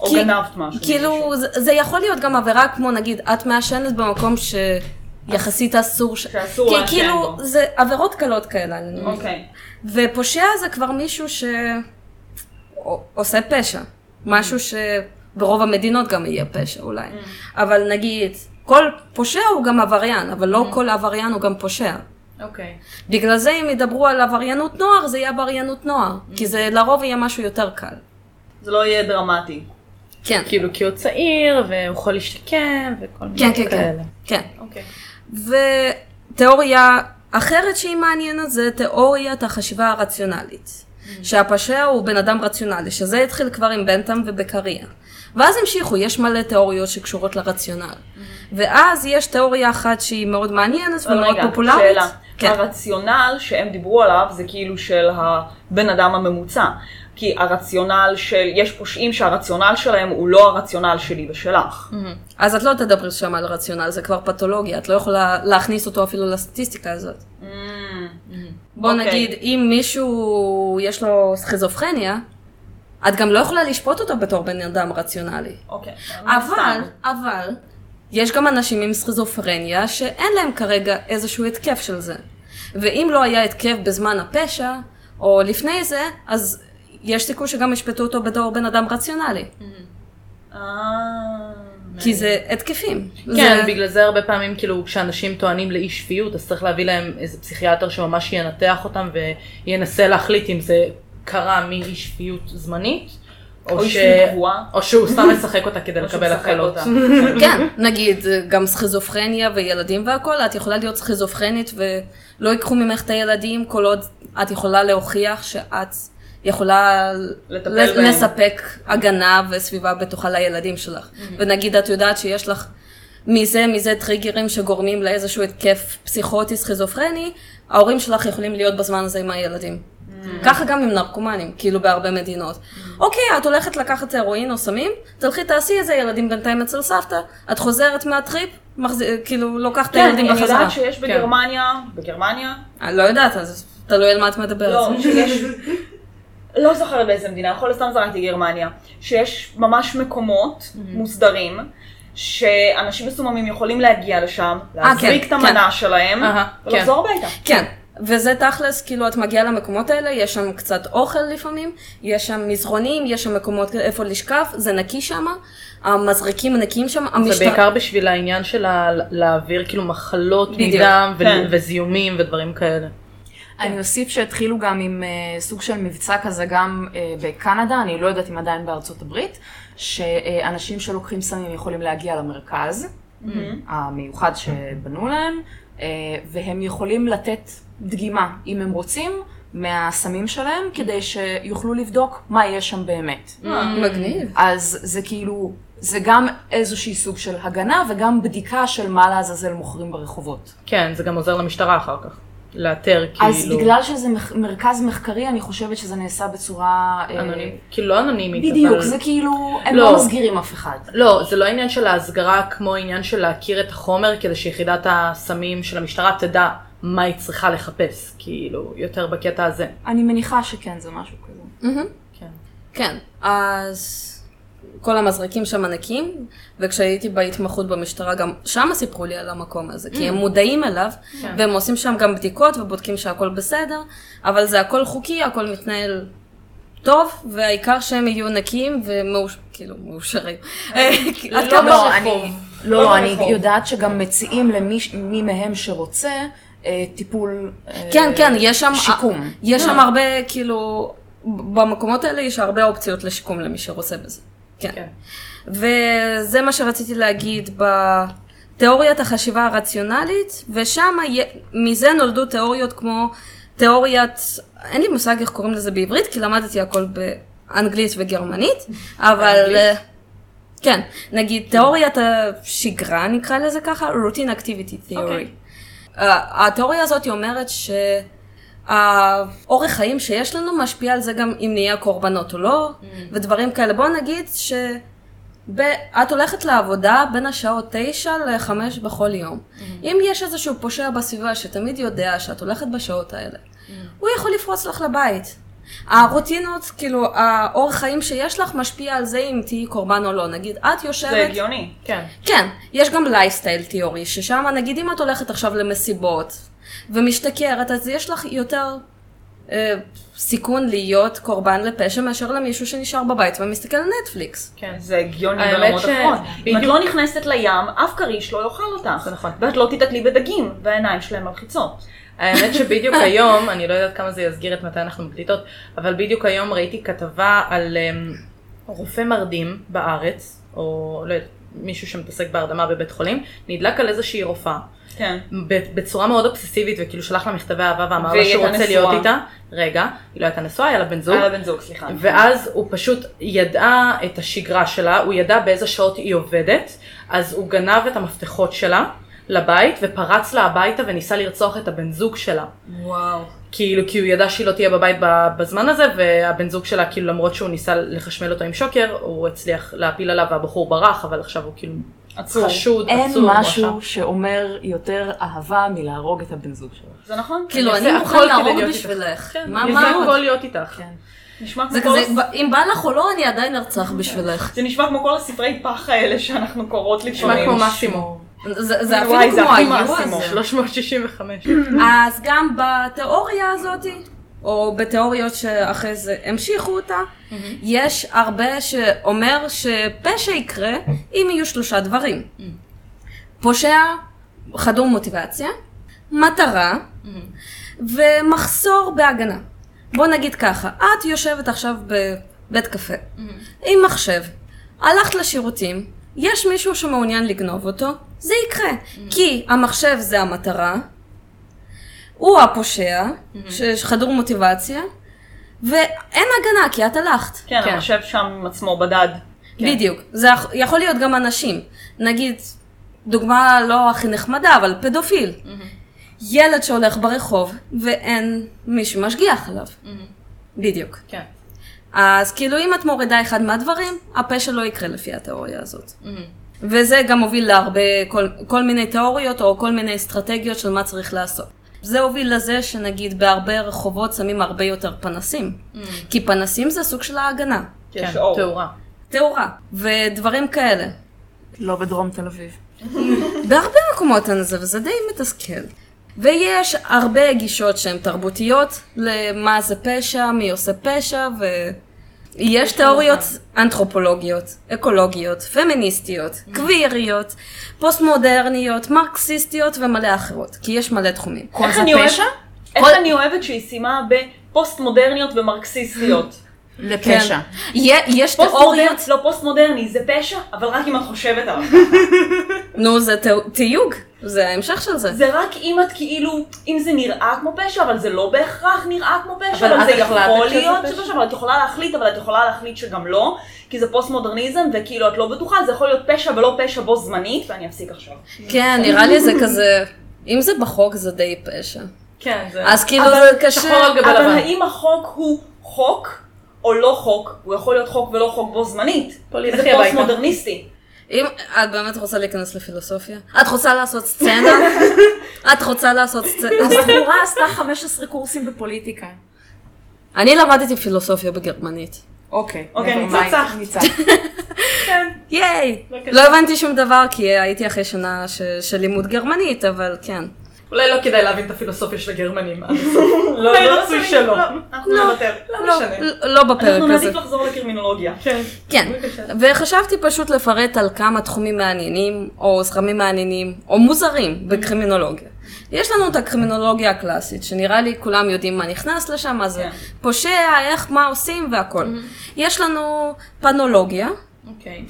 או גנבת משהו. כאילו, זה יכול להיות גם עבירה כמו, נגיד, את מעשנת במקום שיחסית אסור... שאסור להשן בו. כאילו, זה עבירות קלות כאלה. אוקיי. ופושע זה כבר מישהו שעושה פשע. משהו שברוב המדינות גם יהיה פשע אולי. אבל נגיד, כל פושע הוא גם עבריין, אבל לא כל עבריין הוא גם פושע. אוקיי. בגלל זה אם ידברו על עבריינות נוער, זה יהיה עבריינות נוער, כי זה לרוב יהיה משהו יותר קל. זה לא יהיה דרמטי. כן. כאילו כי הוא צעיר, והוא יכול להשתקם, וכל מיני כאלה. כן, כן, כן. כן. ותיאוריה אחרת שהיא מעניינת זה תיאוריית החשיבה הרציונלית. שהפשע הוא בן אדם רציונלי, שזה התחיל כבר עם בנטם ובקריה. ואז המשיכו, יש מלא תיאוריות שקשורות לרציונל. ואז יש תיאוריה אחת שהיא מאוד מעניינת ומאוד פופולרית. רגע, שאלה. הרציונל שהם דיברו עליו זה כאילו של הבן אדם הממוצע. כי הרציונל של, יש פושעים שהרציונל שלהם הוא לא הרציונל שלי ושלך. אז את לא תדברי שם על רציונל, זה כבר פתולוגיה, את לא יכולה להכניס אותו אפילו לסטטיסטיקה הזאת. בוא נגיד, אם מישהו יש לו סכיזופרניה, את גם לא יכולה לשפוט אותו בתור בן אדם רציונלי. אוקיי. אבל, אבל, יש גם אנשים עם סכיזופרניה שאין להם כרגע איזשהו התקף של זה. ואם לא היה התקף בזמן הפשע, או לפני זה, אז יש סיכוי שגם ישפטו אותו בתור בן אדם רציונלי. כי זה התקפים. כן, בגלל זה הרבה פעמים, כאילו, כשאנשים טוענים לאי שפיות, אז צריך להביא להם איזה פסיכיאטר שממש ינתח אותם וינסה להחליט אם זה קרה מאי שפיות זמנית, או שהוא סתם משחק אותה כדי לקבל הקלות. כן, נגיד, גם סכיזופרניה וילדים והכל, את יכולה להיות סכיזופרנית ולא יקחו ממך את הילדים, כל עוד את יכולה להוכיח שאת יכולה לספק הגנה וסביבה בטוחה לילדים שלך. ונגיד, את יודעת שיש לך מזה, מזה טריגרים שגורמים לאיזשהו התקף פסיכוטי, סכיזופרני, ההורים שלך יכולים להיות בזמן הזה עם הילדים. ככה גם עם נרקומנים, כאילו בהרבה מדינות. אוקיי, את הולכת לקחת הרואין או סמים, תלכי תעשי איזה ילדים בינתיים אצל סבתא, את חוזרת מהטריפ, כאילו לוקחת ילדים בחזרה. כן, אני יודעת שיש בגרמניה, בגרמניה? לא יודעת, אז תלוי על מה את מדברת. לא זוכרת באיזה מדינה, יכול לסתם זרקתי גרמניה, שיש ממש מקומות מוסדרים, שאנשים מסוממים יכולים להגיע לשם, להזריק את המנה שלהם, ולחזור הביתה. כן, וזה תכלס, כאילו את מגיעה למקומות האלה, יש שם קצת אוכל לפעמים, יש שם מזרונים, יש שם מקומות איפה לשקף, זה נקי שם, המזריקים נקיים שם, המשטר... זה בעיקר בשביל העניין של להעביר כאילו מחלות מדם וזיהומים ודברים כאלה. אני אוסיף שהתחילו גם עם סוג של מבצע כזה גם בקנדה, אני לא יודעת אם עדיין בארצות הברית, שאנשים שלוקחים סמים יכולים להגיע למרכז המיוחד שבנו להם, והם יכולים לתת דגימה, אם הם רוצים, מהסמים שלהם, כדי שיוכלו לבדוק מה יש שם באמת. מגניב. אז זה כאילו, זה גם איזושהי סוג של הגנה וגם בדיקה של מה לעזאזל מוכרים ברחובות. כן, זה גם עוזר למשטרה אחר כך. לאתר, כאילו... אז בגלל שזה מרכז מחקרי, אני חושבת שזה נעשה בצורה... אנונימית, כאילו לא אנונימית. בדיוק, זה כאילו, הם לא מסגירים אף אחד. לא, זה לא עניין של ההסגרה כמו עניין של להכיר את החומר, כדי שיחידת הסמים של המשטרה תדע מה היא צריכה לחפש, כאילו, יותר בקטע הזה. אני מניחה שכן, זה משהו כזה. כן, אז... כל המזרקים שם ענקים, וכשהייתי בהתמחות במשטרה, גם שם סיפרו לי על המקום הזה, כי הם מודעים אליו, והם עושים שם גם בדיקות ובודקים שהכל בסדר, אבל זה הכל חוקי, הכל מתנהל טוב, והעיקר שהם יהיו נקיים ומאושרים. לא, אני יודעת שגם מציעים למי מהם שרוצה טיפול שיקום. כן, כן, יש שם הרבה, כאילו, במקומות האלה יש הרבה אופציות לשיקום למי שרוצה בזה. כן. וזה מה שרציתי להגיד בתיאוריית החשיבה הרציונלית, ושם מזה נולדו תיאוריות כמו תיאוריית, אין לי מושג איך קוראים לזה בעברית, כי למדתי הכל באנגלית וגרמנית, אבל כן, נגיד תיאוריית השגרה נקרא לזה ככה, Routine Activity Theory. התיאוריה הזאת אומרת ש... האורך חיים שיש לנו משפיע על זה גם אם נהיה קורבנות או לא, mm. ודברים כאלה. בוא נגיד שאת הולכת לעבודה בין השעות תשע לחמש בכל יום. Mm. אם יש איזשהו פושע בסביבה שתמיד יודע שאת הולכת בשעות האלה, mm. הוא יכול לפרוץ לך לבית. הרוטינות, כאילו, האורך חיים שיש לך משפיע על זה אם תהיי קורבן או לא. נגיד, את יושבת... זה הגיוני, כן. כן, יש גם לייפסטייל תיאורי, ששם נגיד אם את הולכת עכשיו למסיבות, ומשתכרת, אז יש לך יותר אה, סיכון להיות קורבן לפשע מאשר למישהו שנשאר בבית ומסתכל על נטפליקס. כן, זה הגיוני ברמות אחרות. אם את לא נכנסת לים, אף קריש לא יאכל אותך. זה נכון. ואת לא תתעטלי בדגים, והעיניים שלהם מלחיצות. האמת שבדיוק היום, אני לא יודעת כמה זה יסגיר את מתי אנחנו מקליטות, אבל בדיוק היום ראיתי כתבה על רופא מרדים בארץ, או לא יודעת, מישהו שמתעסק בהרדמה בבית חולים, נדלק על איזושהי רופאה. כן. בצורה מאוד אובססיבית, וכאילו שלח לה מכתבי אהבה ואמר לה שהוא רוצה להיות איתה. רגע, היא לא הייתה נשואה, היה לה בן זוג. היה לה בן זוג, סליחה. ואז הוא פשוט ידע את השגרה שלה, הוא ידע באיזה שעות היא עובדת, אז הוא גנב את המפתחות שלה לבית, ופרץ לה הביתה וניסה לרצוח את הבן זוג שלה. וואו. כאילו, כי הוא ידע שהיא לא תהיה בבית בזמן הזה, והבן זוג שלה, כאילו, למרות שהוא ניסה לחשמל אותו עם שוקר, הוא הצליח להפיל עליו, והבחור ברח, אבל עכשיו הוא כאילו עצור. חשוד, עצור. אין משהו שאומר יותר אהבה מלהרוג את הבן זוג שלו. זה נכון? כאילו, אני מוכן להרוג בשבילך. נפגע כל להיות איתך. נשמע כמו כל... אם בא לך או לא, אני עדיין ארצח בשבילך. זה נשמע כמו כל הספרי פח האלה שאנחנו קוראות לפעמים. נשמע כמו מסימו. זה אפילו כמו האירוע הזה. שלוש מאות שישים וחמש. אז גם בתיאוריה הזאת, או בתיאוריות שאחרי זה המשיכו אותה, יש הרבה שאומר שפשע יקרה אם יהיו שלושה דברים. פושע חדור מוטיבציה, מטרה ומחסור בהגנה. בוא נגיד ככה, את יושבת עכשיו בבית קפה עם מחשב, הלכת לשירותים, יש מישהו שמעוניין לגנוב אותו, זה יקרה, כי המחשב זה המטרה, הוא הפושע, שחדור מוטיבציה, ואין הגנה כי את הלכת. כן, המחשב שם עצמו בדד. בדיוק, זה יכול להיות גם אנשים, נגיד, דוגמה לא הכי נחמדה, אבל פדופיל. ילד שהולך ברחוב ואין מי שמשגיח עליו. בדיוק. כן. אז כאילו אם את מורידה אחד מהדברים, הפשע לא יקרה לפי התיאוריה הזאת. וזה גם הוביל להרבה, כל, כל מיני תיאוריות או כל מיני אסטרטגיות של מה צריך לעשות. זה הוביל לזה שנגיד בהרבה רחובות שמים הרבה יותר פנסים. כי פנסים זה סוג של ההגנה. כן, תאורה. תאורה. ודברים כאלה. לא בדרום תל אביב. בהרבה מקומות אין זה, וזה די מתסכל. ויש הרבה גישות שהן תרבותיות למה זה פשע, מי עושה פשע, ויש תיאוריות אנתרופולוגיות, אקולוגיות, פמיניסטיות, קוויריות, פוסט-מודרניות, מרקסיסטיות ומלא אחרות, כי יש מלא תחומים. איך אני אוהבת? איך אני אוהבת שהיא סיימה בפוסט-מודרניות ומרקסיסטיות? לפשע. יש תיאוריות... לא פוסט-מודרני, זה פשע, אבל רק אם את חושבת עליו. נו, זה תיוג. זה ההמשך של זה. זה רק אם את כאילו, אם זה נראה כמו פשע, אבל זה לא בהכרח נראה כמו פשע, אבל, אבל זה יכול להיות שזה פשע, אבל את יכולה להחליט, אבל את יכולה להחליט שגם לא, כי זה פוסט-מודרניזם, וכאילו את לא בטוחה, זה יכול להיות פשע ולא פשע בו זמנית, ואני אפסיק עכשיו. כן, נראה לי זה כזה, אם זה בחוק זה די פשע. כן, זה... אז כאילו זה קשה, אבל, אבל האם החוק הוא חוק או לא חוק? הוא יכול להיות חוק ולא חוק בו זמנית, זה פוסט-מודרניסטי. אם את באמת רוצה להיכנס לפילוסופיה, את רוצה לעשות סצנה, את רוצה לעשות סצנה. הסחורה עשתה חמישה עשר קורסים בפוליטיקה. אני למדתי פילוסופיה בגרמנית. אוקיי, אוקיי, ניצח, ניצח. כן. ייי! לא הבנתי שום דבר כי הייתי אחרי שנה של לימוד גרמנית, אבל כן. אולי לא כדאי להבין את הפילוסופיה של הגרמנים. לא רצוי שלא. אנחנו נוותר. לא משנה. לא בפרק הזה. אנחנו נעדיף לחזור לקרימינולוגיה. כן. וחשבתי פשוט לפרט על כמה תחומים מעניינים, או זרמים מעניינים, או מוזרים בקרימינולוגיה. יש לנו את הקרימינולוגיה הקלאסית, שנראה לי כולם יודעים מה נכנס לשם, מה זה פושע, איך, מה עושים והכל. יש לנו פנולוגיה. אוקיי.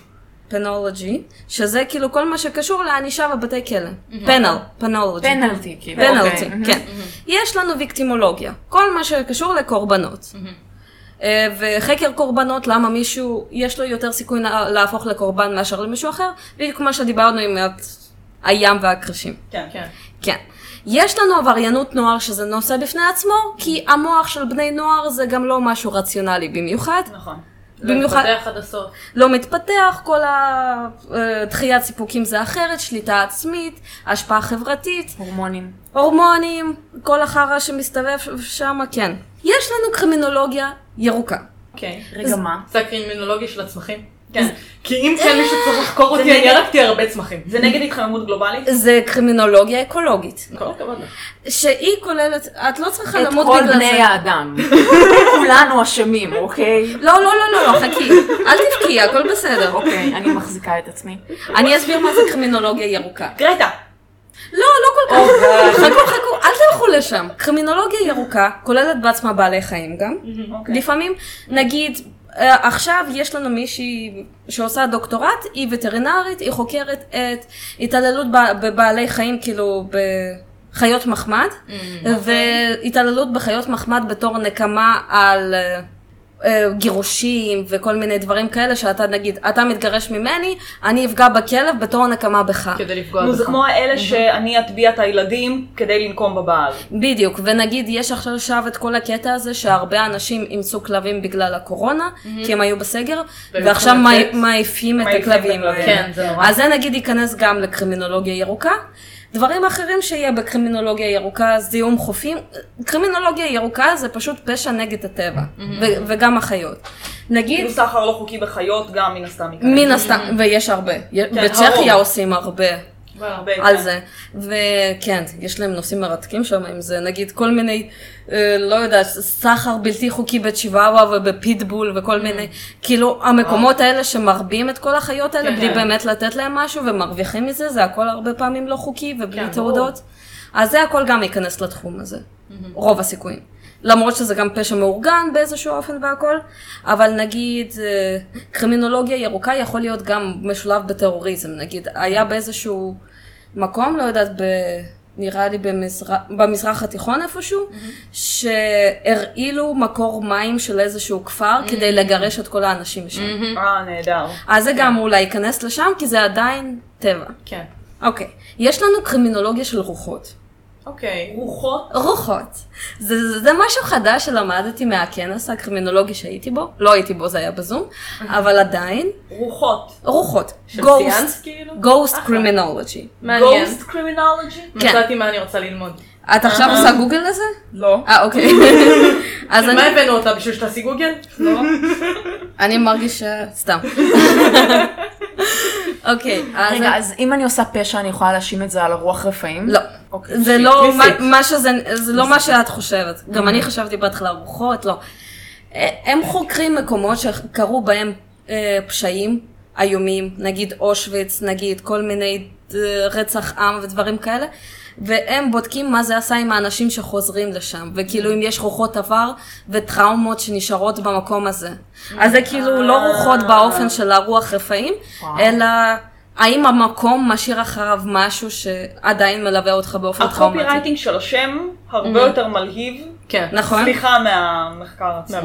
פנולוגי, שזה כאילו כל מה שקשור לענישה בבתי כלא. פנל, פנולוגי. פנלטי, כאילו. פנלטי, כן. יש לנו ויקטימולוגיה, כל מה שקשור לקורבנות. וחקר קורבנות, למה מישהו, יש לו יותר סיכוי להפוך לקורבן מאשר למישהו אחר, בדיוק מה שדיברנו עם הים והקרשים. כן, כן. כן. יש לנו עבריינות נוער שזה נושא בפני עצמו, כי המוח של בני נוער זה גם לא משהו רציונלי במיוחד. נכון. במיוחד, לא מתפתח עד הסוף. לא מתפתח, כל הדחיית סיפוקים זה אחרת, שליטה עצמית, השפעה חברתית. הורמונים. הורמונים, כל החרה שמסתובב שם, כן. יש לנו קרימינולוגיה ירוקה. אוקיי, רגע מה? זה הקרימינולוגיה של הצמחים? כן. כי אם כן מישהו צריך לחקור אותי, אני ירקתי הרבה צמחים. זה נגד התחממות גלובלית? זה קרימינולוגיה אקולוגית. כל הכבוד לך. שהיא כוללת, את לא צריכה למות בגלל זה. את כל בני האדם. כולנו אשמים, אוקיי? לא, לא, לא, לא, חכי. אל תבכי, הכל בסדר. אוקיי, אני מחזיקה את עצמי. אני אסביר מה זה קרימינולוגיה ירוקה. גרטה. לא, לא כל כך. חכו, חכו, אל תלכו לשם. קרימינולוגיה ירוקה כוללת בעצמה בעלי חיים גם. לפעמים, נגיד, עכשיו יש לנו מישהי שעושה דוקטורט, היא וטרינרית, היא חוקרת את התעללות בבעלי חיים, כאילו בחיות מחמד, והתעללות בחיות מחמד בתור נקמה על גירושים וכל מיני דברים כאלה, שאתה נגיד, אתה מתגרש ממני, אני אפגע בכלב בתור נקמה בך. כדי לפגוע בך. זה כמו האלה שאני אטביע את הילדים כדי לנקום בבעל. בדיוק, ונגיד יש עכשיו את כל הקטע הזה שהרבה אנשים אימצו כלבים בגלל הקורונה, כי הם היו בסגר, ועכשיו מעיפים את הכלבים. כן, זה נורא. אז זה נגיד ייכנס גם לקרימינולוגיה ירוקה. דברים אחרים שיהיה בקרימינולוגיה ירוקה, זיהום חופים. קרימינולוגיה ירוקה זה פשוט פשע נגד הטבע, וגם החיות. נגיד... כאילו סחר לא חוקי בחיות, גם מן הסתם. מן הסתם, ויש הרבה. בצ'כיה עושים הרבה על זה. וכן, יש להם נושאים מרתקים שם עם זה. נגיד כל מיני, לא יודעת, סחר בלתי חוקי בצ'יוואווה ובפיטבול וכל מיני. כאילו המקומות האלה שמרבים את כל החיות האלה בלי באמת לתת להם משהו ומרוויחים מזה, זה הכל הרבה פעמים לא חוקי ובלי תעודות. אז זה הכל גם ייכנס לתחום הזה, רוב הסיכויים. למרות שזה גם פשע מאורגן באיזשהו אופן והכל, אבל נגיד קרימינולוגיה ירוקה יכול להיות גם משולב בטרוריזם. נגיד היה באיזשהו מקום, לא יודעת, נראה לי במזרח התיכון איפשהו, שהרעילו מקור מים של איזשהו כפר כדי לגרש את כל האנשים שם. אה, נהדר. אז זה גם אולי ייכנס לשם, כי זה עדיין טבע. כן. אוקיי, יש לנו קרימינולוגיה של רוחות. אוקיי, רוחות? רוחות. זה משהו חדש שלמדתי מהכנס הקרימינולוגי שהייתי בו. לא הייתי בו, זה היה בזום, אבל עדיין. רוחות. רוחות. של סיאנס כאילו? גוסט קרימינולוגי. מעניין. גוסט קרימינולוגי? מצאתי מה אני רוצה ללמוד. את עכשיו עושה גוגל לזה? לא. אה, אוקיי. מה הבאנו אותה בשביל שתעשי גוגל? לא. אני מרגישה סתם. אוקיי. רגע, אז אם אני עושה פשע, אני יכולה להשים את זה על הרוח רפאים? לא. זה לא מה שאת חושבת. גם אני חשבתי בהתחלה רוחות, לא. הם חוקרים מקומות שקרו בהם פשעים איומים, נגיד אושוויץ, נגיד כל מיני רצח עם ודברים כאלה. והם בודקים מה זה עשה עם האנשים שחוזרים לשם, וכאילו אם יש רוחות עבר וטראומות שנשארות במקום הזה. אז זה כאילו לא רוחות באופן של הרוח רפאים, אלא האם המקום משאיר אחריו משהו שעדיין מלווה אותך באופן טראומטי. הקופירייטינג של השם הרבה יותר מלהיב, סליחה מהמחקר עצמו.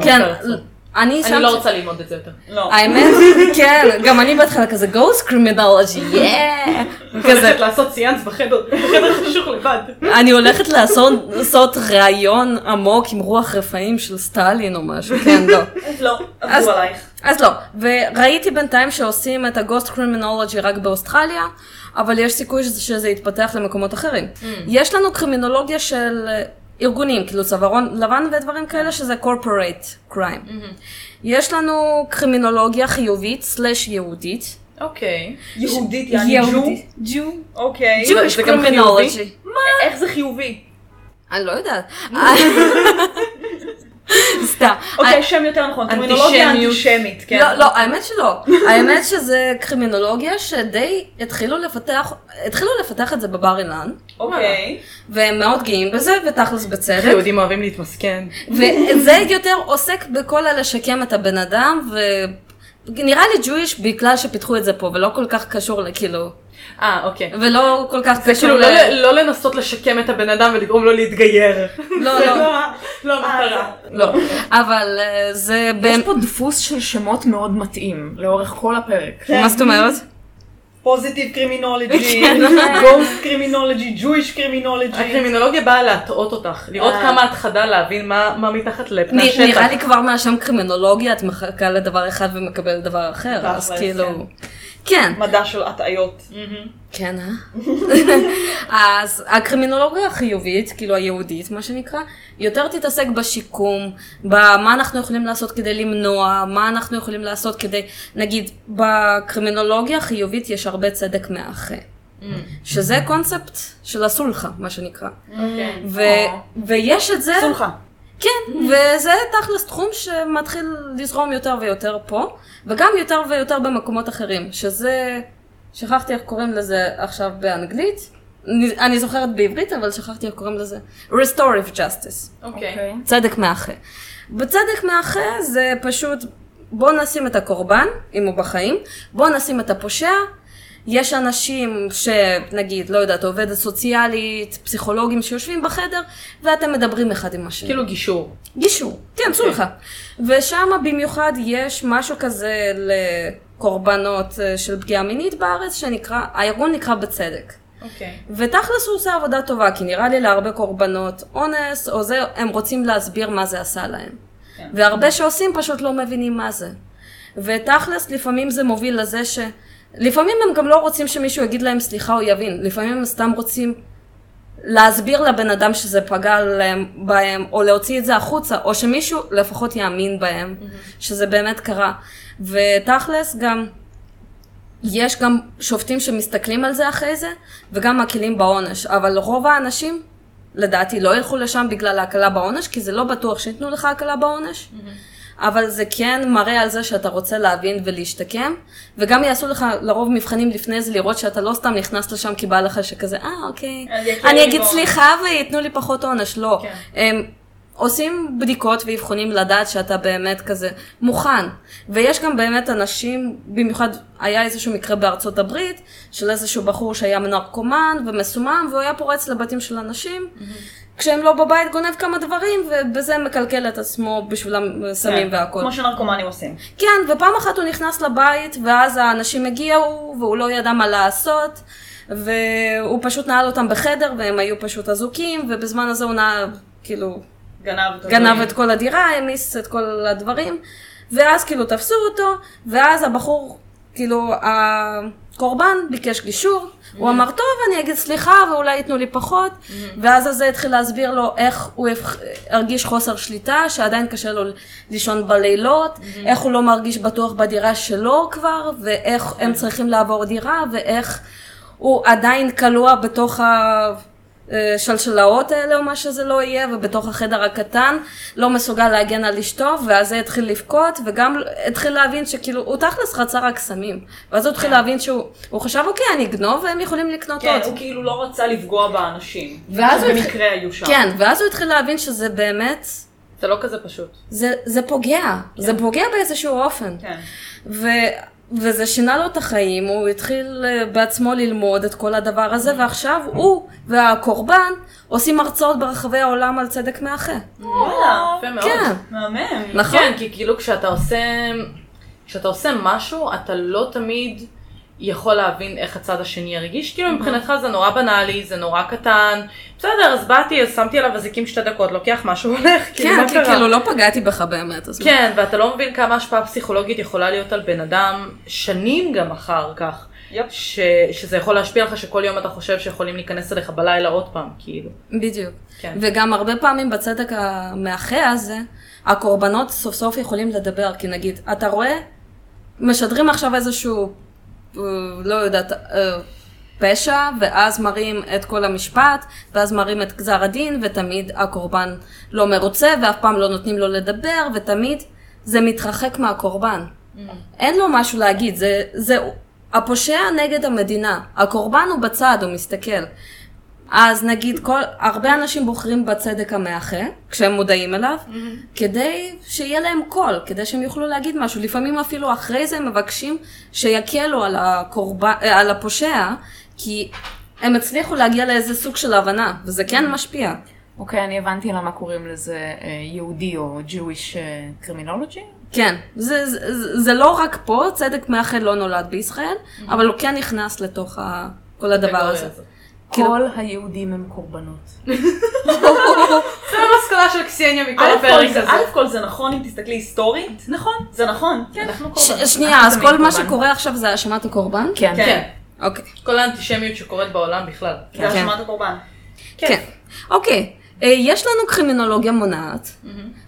אני לא רוצה ללמוד את זה יותר. האמת, כן, גם אני בהתחלה כזה, Ghost Criminology, יאה. הולכת לעשות סיאנס בחדר חשוך לבד. אני הולכת לעשות ראיון עמוק עם רוח רפאים של סטלין או משהו, כן, לא. אז לא, עבדו עלייך. אז לא, וראיתי בינתיים שעושים את ה-Ghost Criminology רק באוסטרליה, אבל יש סיכוי שזה יתפתח למקומות אחרים. יש לנו קרימינולוגיה של... ארגונים, כאילו צווארון לבן ודברים כאלה, שזה corporate crime. Mm-hmm. יש לנו קרימינולוגיה חיובית סלש יהודית. אוקיי. Okay. יהודית, ש... יעני ג'ו? ג'ו. אוקיי. ג'ו יש קרימינולוגי. מה? איך זה חיובי? אני לא יודעת. סתם. אוקיי, שם יותר נכון. קרימינולוגיה אנטישמית, כן. לא, לא, האמת שלא. האמת שזה קרימינולוגיה שדי התחילו לפתח, התחילו לפתח את זה בבר אילן. אוקיי. והם מאוד גאים בזה, ותכלס בצדק. חיודים אוהבים להתמסכן. וזה יותר עוסק בכל הלשקם את הבן אדם, ונראה לי ג'ויש בכלל שפיתחו את זה פה, ולא כל כך קשור לכאילו. אה, אוקיי. ולא כל כך קשור ל... זה כאילו לא לנסות לשקם את הבן אדם ולגרום לו להתגייר. לא, לא. לא מטרה. לא. אבל זה... יש פה דפוס של שמות מאוד מתאים לאורך כל הפרק. מה זאת אומרת? פוזיטיב קרימינולוגי, גוסט קרימינולוגי, ג'ויש קרימינולוגי. הקרימינולוגיה באה להטעות אותך, לראות כמה את חדה להבין מה מתחת לפני השטח. נראה לי כבר מהשם קרימינולוגיה, את מחכה לדבר אחד ומקבל דבר אחר, אז כאילו... כן. מדע של הטעיות. כן, אה? אז הקרימינולוגיה החיובית, כאילו היהודית, מה שנקרא, יותר תתעסק בשיקום, במה אנחנו יכולים לעשות כדי למנוע, מה אנחנו יכולים לעשות כדי, נגיד, בקרימינולוגיה החיובית יש הרבה צדק מאחה. שזה קונספט של הסולחה, מה שנקרא. ויש את זה... סולחה. כן, וזה תכלס תחום שמתחיל לזרום יותר ויותר פה, וגם יותר ויותר במקומות אחרים, שזה, שכחתי איך קוראים לזה עכשיו באנגלית, אני זוכרת בעברית, אבל שכחתי קוראים לזה restorative justice. אוקיי. צדק מאחה. בצדק מאחה זה פשוט, בוא נשים את הקורבן, אם הוא בחיים, בוא נשים את הפושע. יש אנשים שנגיד, לא יודעת, עובדת סוציאלית, פסיכולוגים שיושבים בחדר, ואתם מדברים אחד עם השני. כאילו גישור. גישור, תאמצו לך. ושם במיוחד יש משהו כזה לקורבנות של פגיעה מינית בארץ, שנקרא, הארגון נקרא בצדק. אוקיי. ותכלס הוא עושה עבודה טובה, כי נראה לי להרבה קורבנות אונס, או זה, הם רוצים להסביר מה זה עשה להם. והרבה שעושים פשוט לא מבינים מה זה. ותכלס לפעמים זה מוביל לזה ש... לפעמים הם גם לא רוצים שמישהו יגיד להם סליחה או יבין, לפעמים הם סתם רוצים להסביר לבן אדם שזה פגע להם בהם, או להוציא את זה החוצה, או שמישהו לפחות יאמין בהם, mm-hmm. שזה באמת קרה. ותכלס גם, יש גם שופטים שמסתכלים על זה אחרי זה, וגם מקלים בעונש, אבל רוב האנשים, לדעתי, לא ילכו לשם בגלל ההקלה בעונש, כי זה לא בטוח שיתנו לך הקלה בעונש. Mm-hmm. אבל זה כן מראה על זה שאתה רוצה להבין ולהשתקם, וגם יעשו לך לרוב מבחנים לפני זה לראות שאתה לא סתם נכנס לשם כי בא לך שכזה, אה אוקיי, אני אגיד סליחה ויתנו לי פחות עונש, לא. הם עושים בדיקות ואבחונים לדעת שאתה באמת כזה מוכן, ויש גם באמת אנשים, במיוחד היה איזשהו מקרה בארצות הברית, של איזשהו בחור שהיה נרקומן ומסומם, והוא היה פורץ לבתים של אנשים, כשהם לא בבית גונב כמה דברים, ובזה מקלקל את עצמו בשביל הסמים והכל. כמו שנרקומנים עושים. כן, ופעם אחת הוא נכנס לבית, ואז האנשים הגיעו, והוא לא ידע מה לעשות, והוא פשוט נעל אותם בחדר, והם היו פשוט אזוקים, ובזמן הזה הוא נעל, כאילו... גנב את כל הדירה, המיס את כל הדברים, ואז כאילו תפסו אותו, ואז הבחור, כאילו, הקורבן ביקש גישור, הוא אמר, טוב, אני אגיד סליחה, ואולי ייתנו לי פחות, ואז הזה התחיל להסביר לו איך הוא הרגיש חוסר שליטה, שעדיין קשה לו לישון בלילות, איך הוא לא מרגיש בטוח בדירה שלו כבר, ואיך הם צריכים לעבור דירה, ואיך הוא עדיין קלוע בתוך השלשלאות האלה, או מה שזה לא יהיה, ובתוך החדר הקטן, לא מסוגל להגן על אשתו, ואז זה התחיל לבכות, וגם התחיל להבין שכאילו, הוא תכלס רצה רק סמים. ואז הוא התחיל להבין שהוא חשב, אוקיי, אני אגנוב, והם יכולים לקנות עוד. כן, הוא כאילו לא רצה לפגוע באנשים. ואז הוא במקרה היו שם. כן, ואז הוא התחיל להבין שזה באמת... זה לא כזה פשוט. זה פוגע. זה פוגע באיזשהו אופן. ו... וזה שינה לו את החיים, הוא התחיל בעצמו ללמוד את כל הדבר הזה, ועכשיו הוא והקורבן עושים הרצאות ברחבי העולם על צדק מאחה. וואלה, יפה מאוד, מהמם. נכון. כן, כי כאילו כשאתה עושה, כשאתה עושה משהו, אתה לא תמיד יכול להבין איך הצד השני הרגיש, כאילו מבחינתך זה נורא בנאלי, זה נורא קטן, בסדר, אז באתי, אז שמתי עליו אזיקים שתי דקות, לוקח משהו, הולך, כאילו מה קרה? כן, כאילו לא פגעתי בך באמת. כן, ואתה לא מבין כמה השפעה פסיכולוגית יכולה להיות על בן אדם שנים גם אחר כך, שזה יכול להשפיע לך שכל יום אתה חושב שיכולים להיכנס אליך בלילה עוד פעם, כאילו. בדיוק. וגם הרבה פעמים בצדק המאחה הזה, הקורבנות סוף סוף יכולים לדבר, כי נגיד, אתה רואה, משדרים עכשיו איזשהו לא יודעת, פשע, ואז מראים את כל המשפט, ואז מראים את גזר הדין, ותמיד הקורבן לא מרוצה, ואף פעם לא נותנים לו לדבר, ותמיד זה מתרחק מהקורבן. אין לו משהו להגיד, זה, זה, הפושע נגד המדינה, הקורבן הוא בצד, הוא מסתכל. אז נגיד, כל, הרבה אנשים בוחרים בצדק המאחה, כשהם מודעים אליו, כדי שיהיה להם קול, כדי שהם יוכלו להגיד משהו. לפעמים אפילו אחרי זה הם מבקשים שיקלו על הקורבן, על הפושע, כי הם הצליחו להגיע לאיזה סוג של הבנה, וזה כן משפיע. אוקיי, אני הבנתי למה קוראים לזה יהודי או Jewish קרימינולוגי? כן, זה, זה, זה לא רק פה, צדק מאחה לא נולד בישראל, אבל הוא כן נכנס לתוך כל הדבר הזה. כל היהודים הם קורבנות. זה המסקנה של קסניה מכל הפרק הזה. אלף כל זה נכון אם תסתכלי היסטורית. נכון. זה נכון. שנייה, אז כל מה שקורה עכשיו זה האשמת הקורבן? כן. אוקיי. כל האנטישמיות שקורית בעולם בכלל. זה האשמת הקורבן. כן. אוקיי. יש לנו קרימינולוגיה מונעת,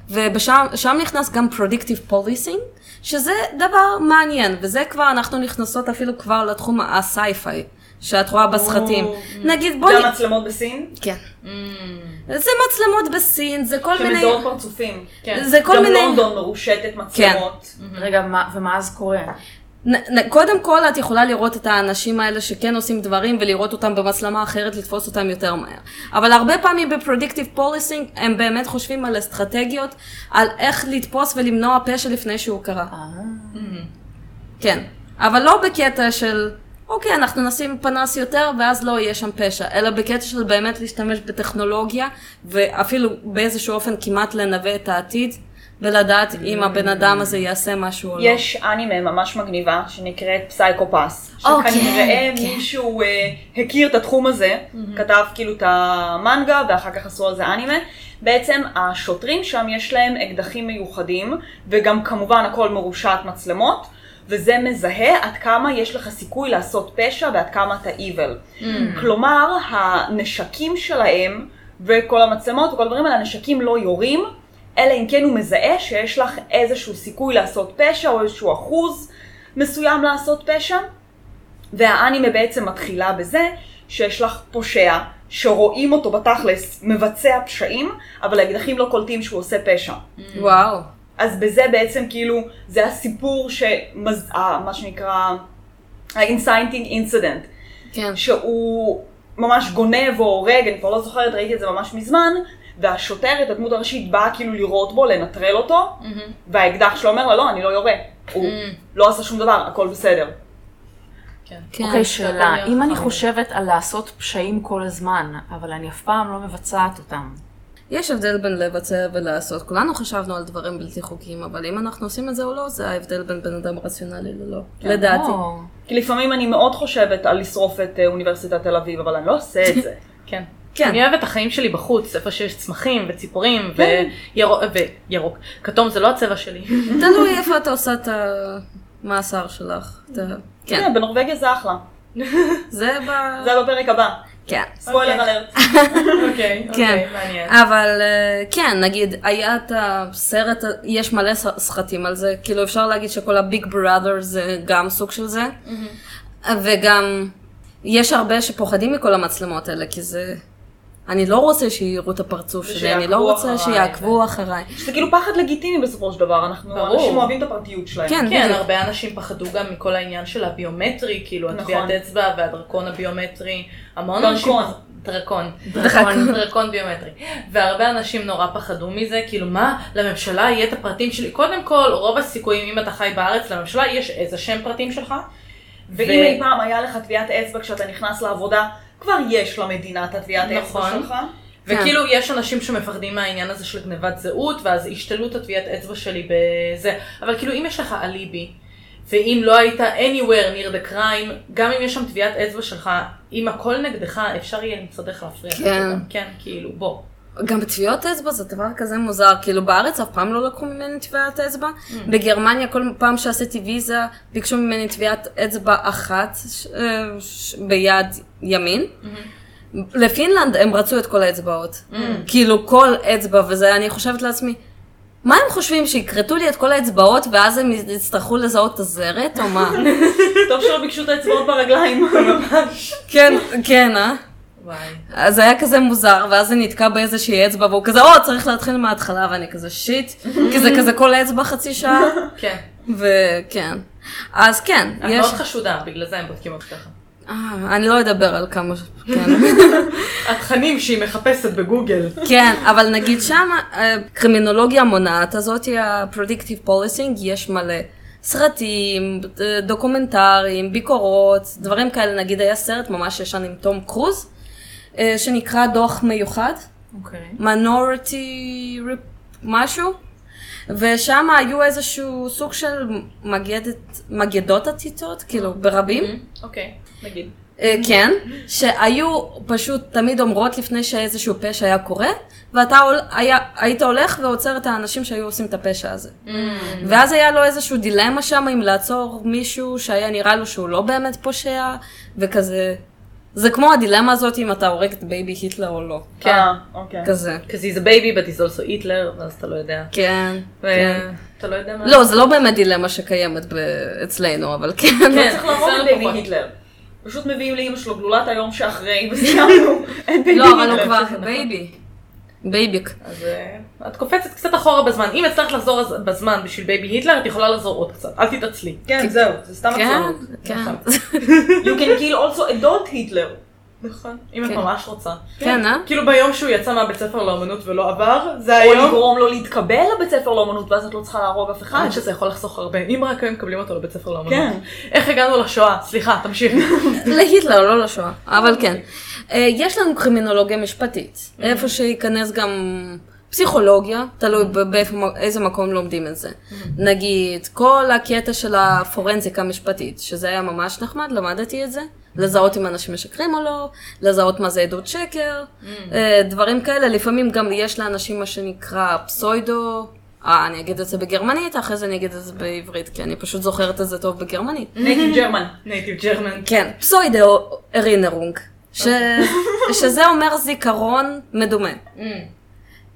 ובשם נכנס גם predictive policing, שזה דבר מעניין, וזה כבר אנחנו נכנסות אפילו כבר לתחום הסייפיי. שאת רואה בסרטים. נגיד בואי... זה מצלמות בסין? כן. זה מצלמות בסין, זה כל מיני... שמזהות פרצופים. זה כל מיני... גם לונדון מרושתת מצלמות. רגע, ומה אז קורה? קודם כל את יכולה לראות את האנשים האלה שכן עושים דברים ולראות אותם במצלמה אחרת, לתפוס אותם יותר מהר. אבל הרבה פעמים בפרדיקטיב פוליסינג הם באמת חושבים על אסטרטגיות, על איך לתפוס ולמנוע פשע לפני שהוא קרה. כן, אבל לא בקטע של אוקיי, אנחנו נשים פנס יותר ואז לא יהיה שם פשע, אלא בקטע של באמת להשתמש בטכנולוגיה ואפילו באיזשהו אופן כמעט לנבא את העתיד. ולדעת אם הבן אדם הזה יעשה משהו או לא. יש אנימה ממש מגניבה שנקראת פסייקופס, שכנראה מישהו הכיר את התחום הזה, כתב כאילו את המנגה ואחר כך עשו על זה אנימה. בעצם השוטרים שם יש להם אקדחים מיוחדים, וגם כמובן הכל מרושת מצלמות, וזה מזהה עד כמה יש לך סיכוי לעשות פשע ועד כמה אתה evil. כלומר, הנשקים שלהם וכל המצלמות וכל הדברים האלה, הנשקים לא יורים, אלא אם כן הוא מזהה שיש לך איזשהו סיכוי לעשות פשע, או איזשהו אחוז מסוים לעשות פשע. והאנימה בעצם מתחילה בזה שיש לך פושע, שרואים אותו בתכלס מבצע פשעים, אבל האקדחים לא קולטים שהוא עושה פשע. וואו. אז בזה בעצם כאילו, זה הסיפור שמז... מה שנקרא, ה-inciting incident. כן. שהוא ממש גונב או הורג, אני כבר לא זוכרת, ראיתי את זה ממש מזמן, והשוטרת, הדמות הראשית, באה כאילו לראות בו, לנטרל אותו, והאקדח שלו אומר לה, לא, אני לא יורה. הוא לא עשה שום דבר, הכל בסדר. אוקיי, שאלה, אם אני חושבת על לעשות פשעים כל הזמן, אבל אני אף פעם לא מבצעת אותם. יש הבדל בין לבצע ולעשות. כולנו חשבנו על דברים בלתי חוקיים, אבל אם אנחנו עושים את זה או לא, זה ההבדל בין בן אדם רציונלי ללא, לדעתי. כי לפעמים אני מאוד חושבת על לשרוף את אוניברסיטת תל אביב, אבל אני לא עושה את זה. כן. אני אוהבת החיים שלי בחוץ, איפה שיש צמחים וציפורים וירוק. כתום זה לא הצבע שלי. תלוי איפה אתה עושה את המאסר שלך. כן, בנורווגיה זה אחלה. זה בפרק הבא. כן. ספוילר אלרט. אוקיי, אוקיי, מעניין. אבל כן, נגיד, היה את הסרט, יש מלא סרטים על זה, כאילו אפשר להגיד שכל הביג בראדר זה גם סוג של זה, וגם יש הרבה שפוחדים מכל המצלמות האלה, כי זה... אני לא רוצה שיראו את הפרצוף שלי, אני לא רוצה שיעקבו אחריי. שזה כאילו פחד לגיטימי בסופו של דבר, אנחנו אנשים אוהבים את הפרטיות שלהם. כן, הרבה אנשים פחדו גם מכל העניין של הביומטרי, כאילו הטביעת אצבע והדרקון הביומטרי. המון אנשים... דרקון. דרקון. דרקון ביומטרי. והרבה אנשים נורא פחדו מזה, כאילו מה? לממשלה יהיה את הפרטים שלי. קודם כל, רוב הסיכויים אם אתה חי בארץ, לממשלה יש איזה שם פרטים שלך. ואם אי פעם היה לך טביעת אצבע כשאתה נכנס לעבודה, כבר יש למדינה את הטביעת אצבע שלך. וכאילו יש אנשים שמפחדים מהעניין הזה של גנבת זהות, ואז השתלו את הטביעת אצבע שלי בזה. אבל כאילו אם יש לך אליבי, ואם לא היית anywhere near the crime, גם אם יש שם טביעת אצבע שלך, אם הכל נגדך, אפשר יהיה למצדך להפריע. כן. כן, כאילו, בוא. גם טביעות אצבע זה דבר כזה מוזר, כאילו בארץ אף פעם לא לקחו ממני טביעת אצבע, בגרמניה כל פעם שעשיתי ויזה ביקשו ממני טביעת אצבע אחת ביד ימין, לפינלנד הם רצו את כל האצבעות, כאילו כל אצבע, וזה אני חושבת לעצמי, מה הם חושבים, שיקרטו לי את כל האצבעות ואז הם יצטרכו לזהות את הזרת או מה? טוב שלא ביקשו את האצבעות ברגליים, ממש. כן, כן, אה? אז זה היה כזה מוזר, ואז זה נתקע באיזושהי אצבע, והוא כזה, או, צריך להתחיל מההתחלה, ואני כזה שיט, כי זה כזה כל האצבע חצי שעה. כן. וכן. אז כן, יש... את מאוד חשודה, בגלל זה הם בודקים עוד ככה. אני לא אדבר על כמה... התכנים שהיא מחפשת בגוגל. כן, אבל נגיד שם, קרימינולוגיה מונעת הזאת, הפרדיקטיב פוליסינג, יש מלא סרטים, דוקומנטריים, ביקורות, דברים כאלה. נגיד היה סרט ממש ישן עם תום קרוז, שנקרא דוח מיוחד, מיינוריטי משהו, ושם היו איזשהו סוג של מגדות עתידות, כאילו ברבים. אוקיי, נגיד. כן, שהיו פשוט תמיד אומרות לפני שאיזשהו פשע היה קורה, ואתה היית הולך ועוצר את האנשים שהיו עושים את הפשע הזה. ואז היה לו איזשהו דילמה שם אם לעצור מישהו שהיה נראה לו שהוא לא באמת פושע, וכזה... זה כמו הדילמה הזאת אם אתה הורג את בייבי היטלר או לא. כן, אוקיי. כזה. Because he's a baby, but he's also היטלר, ואז אתה לא יודע. כן, כן. אתה לא יודע מה... לא, זה לא באמת דילמה שקיימת אצלנו, אבל כן. כן, צריך להרוג את בייבי היטלר. פשוט מביאים לאמא שלו גלולת היום שאחרי, וסיימנו. אין בייבי היטלר. לא, אבל הוא כבר בייבי. בייביק. אז את קופצת קצת אחורה בזמן. אם הצלחת לחזור בזמן בשביל בייבי היטלר, את יכולה לחזור עוד קצת. אל תתעצלי. כן, זהו. זה סתם עצור. כן, כן. You can kill also adult Hitler. נכון. אם את ממש רוצה. כן, אה? כאילו ביום שהוא יצא מהבית ספר לאמנות ולא עבר, זה היום... או לגרום לו להתקבל לבית ספר לאמנות, ואז את לא צריכה להרוג אף אחד. אני חושב שזה יכול לחסוך הרבה. אם רק הם מקבלים אותו לבית ספר לאמנות. כן. איך הגענו לשואה? סליחה, תמשיך. להיטלר, לא לשואה. אבל כן. יש לנו קרימינולוגיה משפטית. איפה שיכנס גם פסיכולוגיה, תלוי באיזה מקום לומדים את זה. נגיד, כל הקטע של הפורנזיקה המשפטית, שזה היה ממש נחמד, למדתי את זה. לזהות אם אנשים משקרים או לא, לזהות מה זה עדות שקר, דברים כאלה. לפעמים גם יש לאנשים מה שנקרא פסוידו, אה, אני אגיד את זה בגרמנית, אחרי זה אני אגיד את זה בעברית, כי אני פשוט זוכרת את זה טוב בגרמנית. נייטיב ג'רמן. נייטיב ג'רמן. כן, פסוידו ארינרונג, שזה אומר זיכרון מדומה.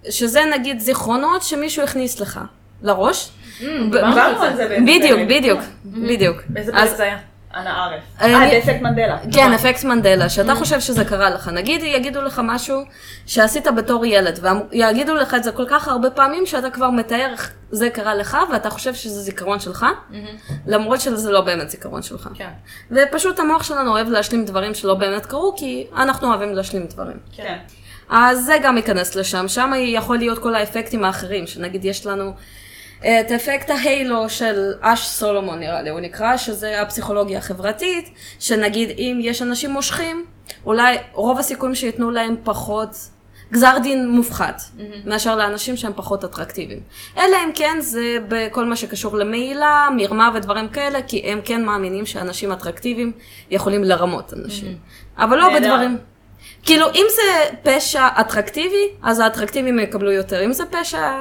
שזה נגיד זיכרונות שמישהו הכניס לך לראש. בדיוק, בדיוק, בדיוק. באיזה פרק זה היה? אנה ערף. אה, באפקט מנדלה. כן, אפקט מנדלה, שאתה חושב שזה קרה לך. נגיד, יגידו לך משהו שעשית בתור ילד, ויגידו לך את זה כל כך הרבה פעמים, שאתה כבר מתאר איך זה קרה לך, ואתה חושב שזה זיכרון שלך, למרות שזה לא באמת זיכרון שלך. כן. ופשוט המוח שלנו אוהב להשלים דברים שלא באמת קרו, כי אנחנו אוהבים להשלים דברים. כן. אז זה גם ייכנס לשם, שם יכול להיות כל האפקטים האחרים, שנגיד יש לנו את אפקט ההיילו של אש סולומון נראה לי, הוא נקרא, שזה הפסיכולוגיה החברתית, שנגיד אם יש אנשים מושכים, אולי רוב הסיכויים שיתנו להם פחות גזר דין מופחת, mm-hmm. מאשר לאנשים שהם פחות אטרקטיביים. אלא אם כן זה בכל מה שקשור למעילה, מרמה ודברים כאלה, כי הם כן מאמינים שאנשים אטרקטיביים יכולים לרמות אנשים. Mm-hmm. אבל לא yeah, בדברים... Yeah. כאילו, אם זה פשע אטרקטיבי, אז האטרקטיבים יקבלו יותר. אם זה פשע,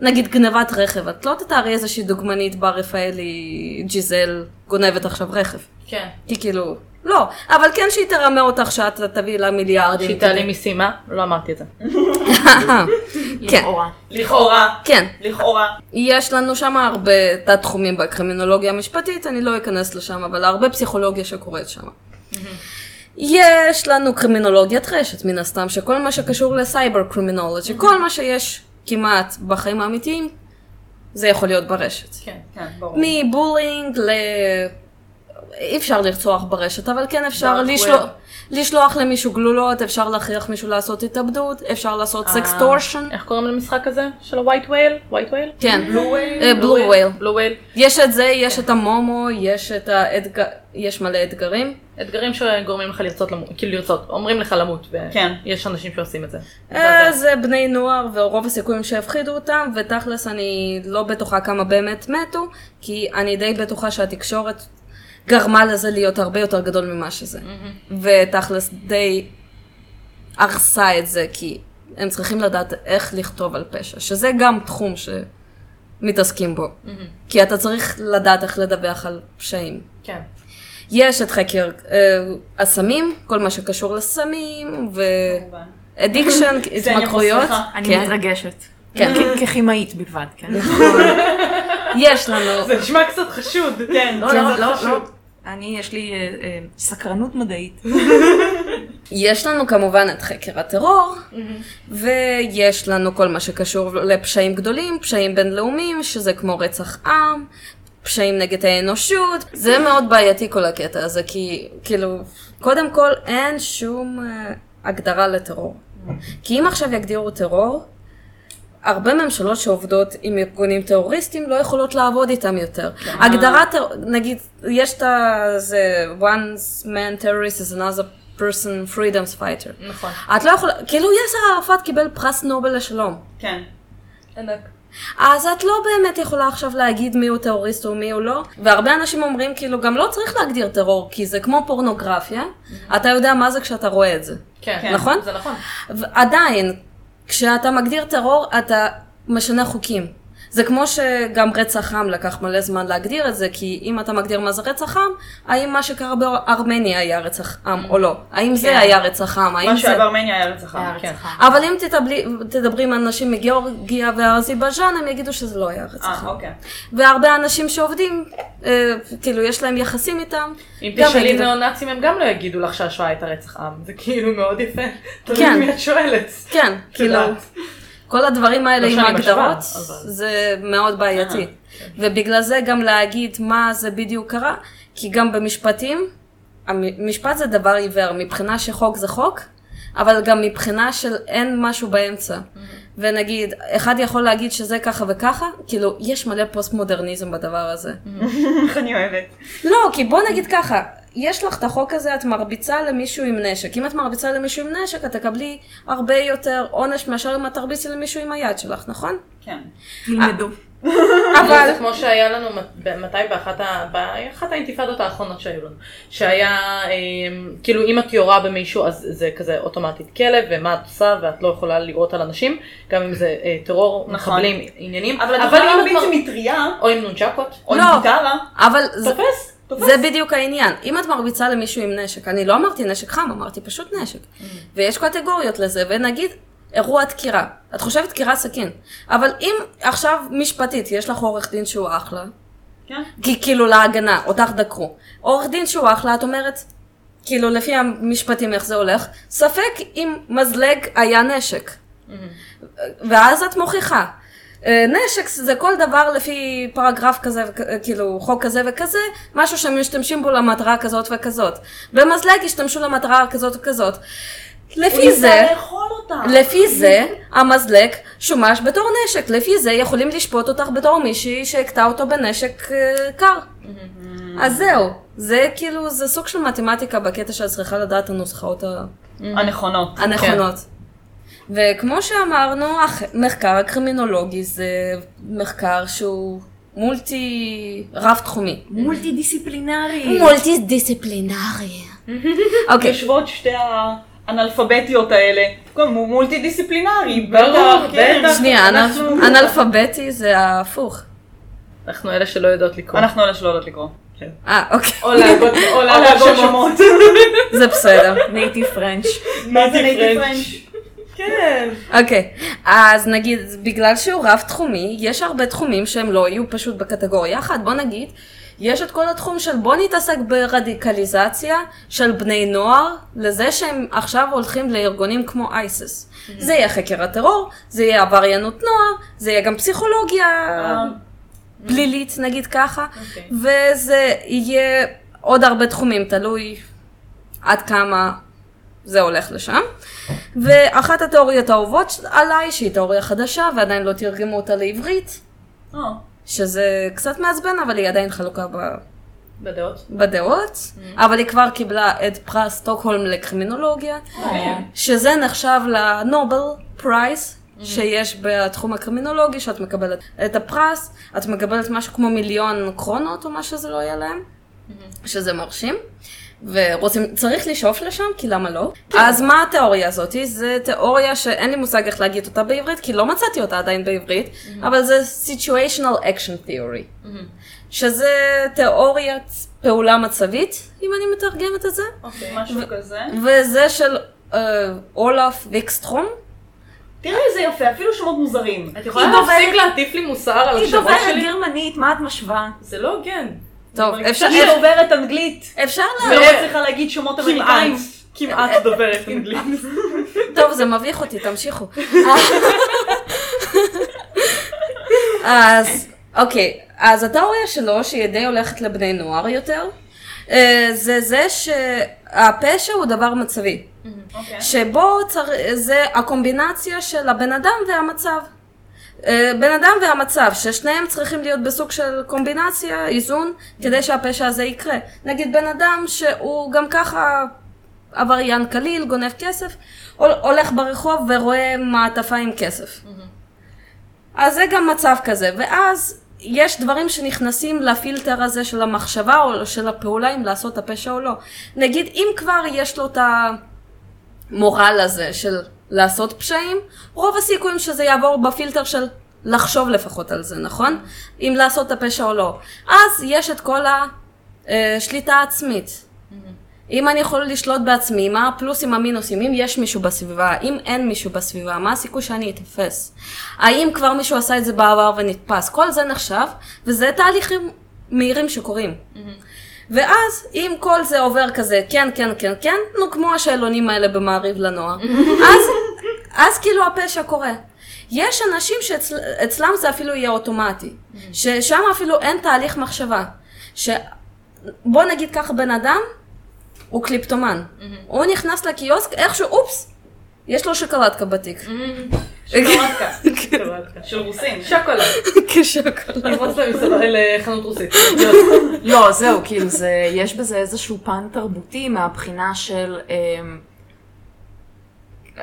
נגיד גנבת רכב, את לא תתארי איזושהי דוגמנית בר רפאלי ג'יזל גונבת עכשיו רכב. כן. כי כאילו, לא. אבל כן שהיא תרמה אותך שאת תביא לה מיליארדים. שהיא תעלי משימה? לא אמרתי את זה. כן. לכאורה. לכאורה. כן. לכאורה. יש לנו שם הרבה תת-תחומים בקרימינולוגיה המשפטית, אני לא אכנס לשם, אבל הרבה פסיכולוגיה שקורית שם. יש לנו קרימינולוגיית רשת מן הסתם, שכל מה שקשור לסייבר קרימינולוגיה, כל מה שיש כמעט בחיים האמיתיים, זה יכול להיות ברשת. כן, כן, ברור. מבולינג ל... אי אפשר לרצוח ברשת, אבל כן אפשר לשלוח למישהו גלולות, אפשר להכריח מישהו לעשות התאבדות, אפשר לעשות סקסטורשן. איך קוראים למשחק הזה? של ה-white whale? white whale? כן. blue whale. blue whale. יש את זה, יש את המומו, יש את האתגר... יש מלא אתגרים. אתגרים שגורמים לך לרצות למות, כאילו לרצות, אומרים לך למות, ויש אנשים שעושים את זה. זה בני נוער, ורוב הסיכויים שהפחידו אותם, ותכלס אני לא בטוחה כמה באמת מתו, כי אני די בטוחה שהתקשורת גרמה לזה להיות הרבה יותר גדול ממה שזה. Mm-hmm. ותכלס די הרסה את זה, כי הם צריכים לדעת איך לכתוב על פשע, שזה גם תחום שמתעסקים בו. Mm-hmm. כי אתה צריך לדעת איך לדווח על פשעים. כן. יש את חקר הסמים, כל מה שקשור לסמים, ואדיקשן, התמכרויות. אני מתרגשת. כן. ככימאית בלבד, כן. נכון. יש לנו. זה נשמע קצת חשוד. כן, לא, לא, לא. אני, יש לי סקרנות מדעית. יש לנו כמובן את חקר הטרור, ויש לנו כל מה שקשור לפשעים גדולים, פשעים בינלאומיים, שזה כמו רצח עם, פשעים נגד האנושות. זה מאוד בעייתי כל הקטע הזה, כי כאילו, קודם כל אין שום הגדרה לטרור. כי אם עכשיו יגדירו טרור, הרבה ממשלות שעובדות עם ארגונים טרוריסטים לא יכולות לעבוד איתם יותר. הגדרת, נגיד, יש את זה, one man terrorist is another person freedom's fighter. נכון. את לא יכולה, כאילו יאסר ערפאת קיבל פרס נובל לשלום. כן. ענק. אז את לא באמת יכולה עכשיו להגיד מי הוא טרוריסט ומי הוא לא, והרבה אנשים אומרים כאילו גם לא צריך להגדיר טרור, כי זה כמו פורנוגרפיה, אתה יודע מה זה כשאתה רואה את זה. כן. נכון? זה נכון. עדיין, כשאתה מגדיר טרור, אתה משנה חוקים. זה כמו שגם רצח עם לקח מלא זמן להגדיר את זה, כי אם אתה מגדיר מה זה רצח עם, האם מה שקרה בארמניה היה רצח עם או לא? האם זה היה רצח עם? מה שהיה בארמניה היה רצח עם, כן. אבל אם תדברי עם אנשים מגיאורגיה ואזרבייג'אן, הם יגידו שזה לא היה רצח עם. והרבה אנשים שעובדים, כאילו יש להם יחסים איתם. אם תשאלי נאו-נאצים הם גם לא יגידו לך שהשואה הייתה רצח עם, זה כאילו מאוד יפה. תראי מי את שואלת. כן, כאילו. כל הדברים האלה עם ההגדרות, זה מאוד בעייתי. ובגלל זה גם להגיד מה זה בדיוק קרה, כי גם במשפטים, המשפט זה דבר עיוור, מבחינה שחוק זה חוק, אבל גם מבחינה של אין משהו באמצע. ונגיד, אחד יכול להגיד שזה ככה וככה, כאילו, יש מלא פוסט-מודרניזם בדבר הזה. איך אני אוהבת. לא, כי בוא נגיד ככה, יש לך את החוק הזה, את מרביצה למישהו עם נשק. אם את מרביצה למישהו עם נשק, את תקבלי הרבה יותר עונש מאשר אם את תרביצי למישהו עם היד שלך, נכון? כן. תלמדו. אבל... זה כמו שהיה לנו, מתי באחת האינתיפאדות האחרונות שהיו לנו, שהיה, כאילו אם את יורה במישהו, אז זה כזה אוטומטית כלב, ומה את עושה, ואת לא יכולה לראות על אנשים, גם אם זה טרור, מחבלים, עניינים. אבל את יכולה להרביץ מטריה, או עם נונצ'קות, או עם גיטרה, תופס. זה בדיוק העניין. אם את מרביצה למישהו עם נשק, אני לא אמרתי נשק חם, אמרתי פשוט נשק. ויש קטגוריות לזה, ונגיד אירוע תקירה. את חושבת תקירה סכין. אבל אם עכשיו משפטית, יש לך עורך דין שהוא אחלה, כי כאילו להגנה, אותך דקרו. עורך דין שהוא אחלה, את אומרת, כאילו לפי המשפטים איך זה הולך, ספק אם מזלג היה נשק. ואז את מוכיחה. נשק זה כל דבר לפי פרגרף כזה, כאילו חוק כזה וכזה, משהו שמשתמשים בו למטרה כזאת וכזאת. במזלג השתמשו למטרה כזאת וכזאת. לפי זה, לפי זה, המזלג שומש בתור נשק. לפי זה יכולים לשפוט אותך בתור מישהי שהקטע אותו בנשק קר. אז זהו, זה כאילו, זה סוג של מתמטיקה בקטע שאת צריכה לדעת הנוסחאות הנכונות. הנכונות. וכמו שאמרנו, המחקר הקרימינולוגי זה מחקר שהוא מולטי רב תחומי. מולטי דיסציפלינרי. מולטי דיסציפלינרי. אוקיי. יושבות שתי האנלפבטיות האלה. מולטי דיסציפלינרי. ברור, בטח. שנייה, אנלפבטי זה ההפוך. אנחנו אלה שלא יודעות לקרוא. אנחנו אלה שלא יודעות לקרוא. אה, אוקיי. או להגות שמות. זה בסדר. נייטיב פרנץ'. מה זה נייטיב פרנץ'? כן. אוקיי, אז נגיד, בגלל שהוא רב תחומי, יש הרבה תחומים שהם לא יהיו פשוט בקטגוריה אחת. בוא נגיד, יש את כל התחום של בוא נתעסק ברדיקליזציה של בני נוער, לזה שהם עכשיו הולכים לארגונים כמו אייסס. זה יהיה חקר הטרור, זה יהיה עבריינות נוער, זה יהיה גם פסיכולוגיה פלילית, נגיד ככה, וזה יהיה עוד הרבה תחומים, תלוי עד כמה... זה הולך לשם. ואחת התיאוריות האהובות עליי, שהיא תיאוריה חדשה, ועדיין לא תרגמו אותה לעברית, שזה קצת מעצבן, אבל היא עדיין חלוקה בדעות, אבל היא כבר קיבלה את פרס סטוקהולם לקרימינולוגיה, שזה נחשב לנובל פרייס, שיש בתחום הקרימינולוגי, שאת מקבלת את הפרס, את מקבלת משהו כמו מיליון קרונות, או מה שזה לא יהיה להם, שזה מרשים. ורוצים, צריך לשאוף לשם, כי למה לא? אז מה התיאוריה הזאת? זה תיאוריה שאין לי מושג איך להגיד אותה בעברית, כי לא מצאתי אותה עדיין בעברית, אבל זה Situational Action Theory, שזה תיאוריית פעולה מצבית, אם אני מתרגמת את זה. אוקיי, משהו כזה. וזה של אולף ויקסטרום. תראי איזה יפה, אפילו שמות מוזרים. את יכולה להפסיק להטיף לי מוסר על השבוע שלי? היא דוברת גרמנית, מה את משווה? זה לא הוגן. טוב, אפשר... היא דוברת אנגלית. אפשר לה... ולא צריכה להגיד שומות אמריקאים. כמעט דוברת אנגלית. טוב, זה מביך אותי, תמשיכו. אז, אוקיי. אז התיאוריה שלו, שהיא די הולכת לבני נוער יותר, זה זה שהפשע הוא דבר מצבי. שבו זה הקומבינציה של הבן אדם והמצב. בן אדם והמצב, ששניהם צריכים להיות בסוג של קומבינציה, איזון, כדי שהפשע הזה יקרה. נגיד בן אדם שהוא גם ככה עבריין קליל, גונב כסף, הולך ברחוב ורואה מעטפה עם כסף. אז זה גם מצב כזה, ואז יש דברים שנכנסים לפילטר הזה של המחשבה או של הפעולה, אם לעשות את הפשע או לא. נגיד, אם כבר יש לו את המורל הזה של... לעשות פשעים, רוב הסיכויים שזה יעבור בפילטר של לחשוב לפחות על זה, נכון? אם לעשות את הפשע או לא. אז יש את כל השליטה העצמית. אם אני יכול לשלוט בעצמי, מה הפלוסים, המינוסים, אם יש מישהו בסביבה, אם אין מישהו בסביבה, מה הסיכוי שאני אתפס? האם כבר מישהו עשה את זה בעבר ונתפס? כל זה נחשב, וזה תהליכים מהירים שקורים. ואז, אם כל זה עובר כזה, כן, כן, כן, כן, נו, כמו השאלונים האלה במעריב לנוער, אז, אז כאילו הפשע קורה. יש אנשים שאצלם זה אפילו יהיה אוטומטי, ששם אפילו אין תהליך מחשבה, שבוא נגיד ככה, בן אדם הוא קליפטומן, הוא נכנס לקיוסק, איכשהו, אופס, יש לו שוקולדקה בתיק. שוקולדקה, שוקולדקה, של רוסים, שוקולד. כשוקולד. נראות לחנות רוסית. לא, זהו, כאילו, יש בזה איזשהו פן תרבותי מהבחינה של,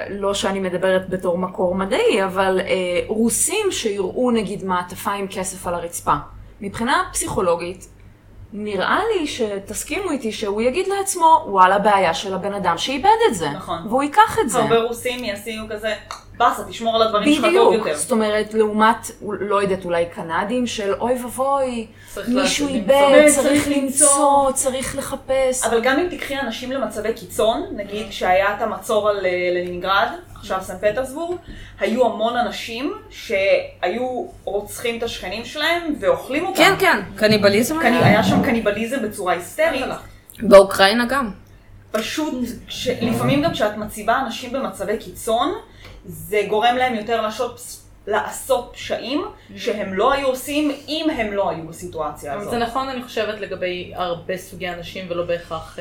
לא שאני מדברת בתור מקור מדעי, אבל רוסים שיראו נגיד מעטפה עם כסף על הרצפה. מבחינה פסיכולוגית, נראה לי שתסכימו איתי שהוא יגיד לעצמו, וואלה, בעיה של הבן אדם שאיבד את זה. נכון. והוא ייקח את זה. הרבה רוסים יעשינו כזה, בסה, תשמור על הדברים שלך טוב יותר. בדיוק. זאת אומרת, לעומת, לא יודעת, אולי קנדים של אוי ובוי, מישהו איבד, צריך למצוא, צריך לחפש. אבל גם אם תקחי אנשים למצבי קיצון, נגיד שהיה את המצור על לנינגרד, עכשיו סן פטרסבורג, היו המון אנשים שהיו רוצחים את השכנים שלהם ואוכלים אותם. כן, כן, קניבליזם. היה שם קניבליזם בצורה היסטרית. באוקראינה גם. פשוט, לפעמים גם כשאת מציבה אנשים במצבי קיצון, זה גורם להם יותר לעשות פשעים שהם לא היו עושים, אם הם לא היו בסיטואציה הזאת. זה נכון, אני חושבת, לגבי הרבה סוגי אנשים ולא בהכרח...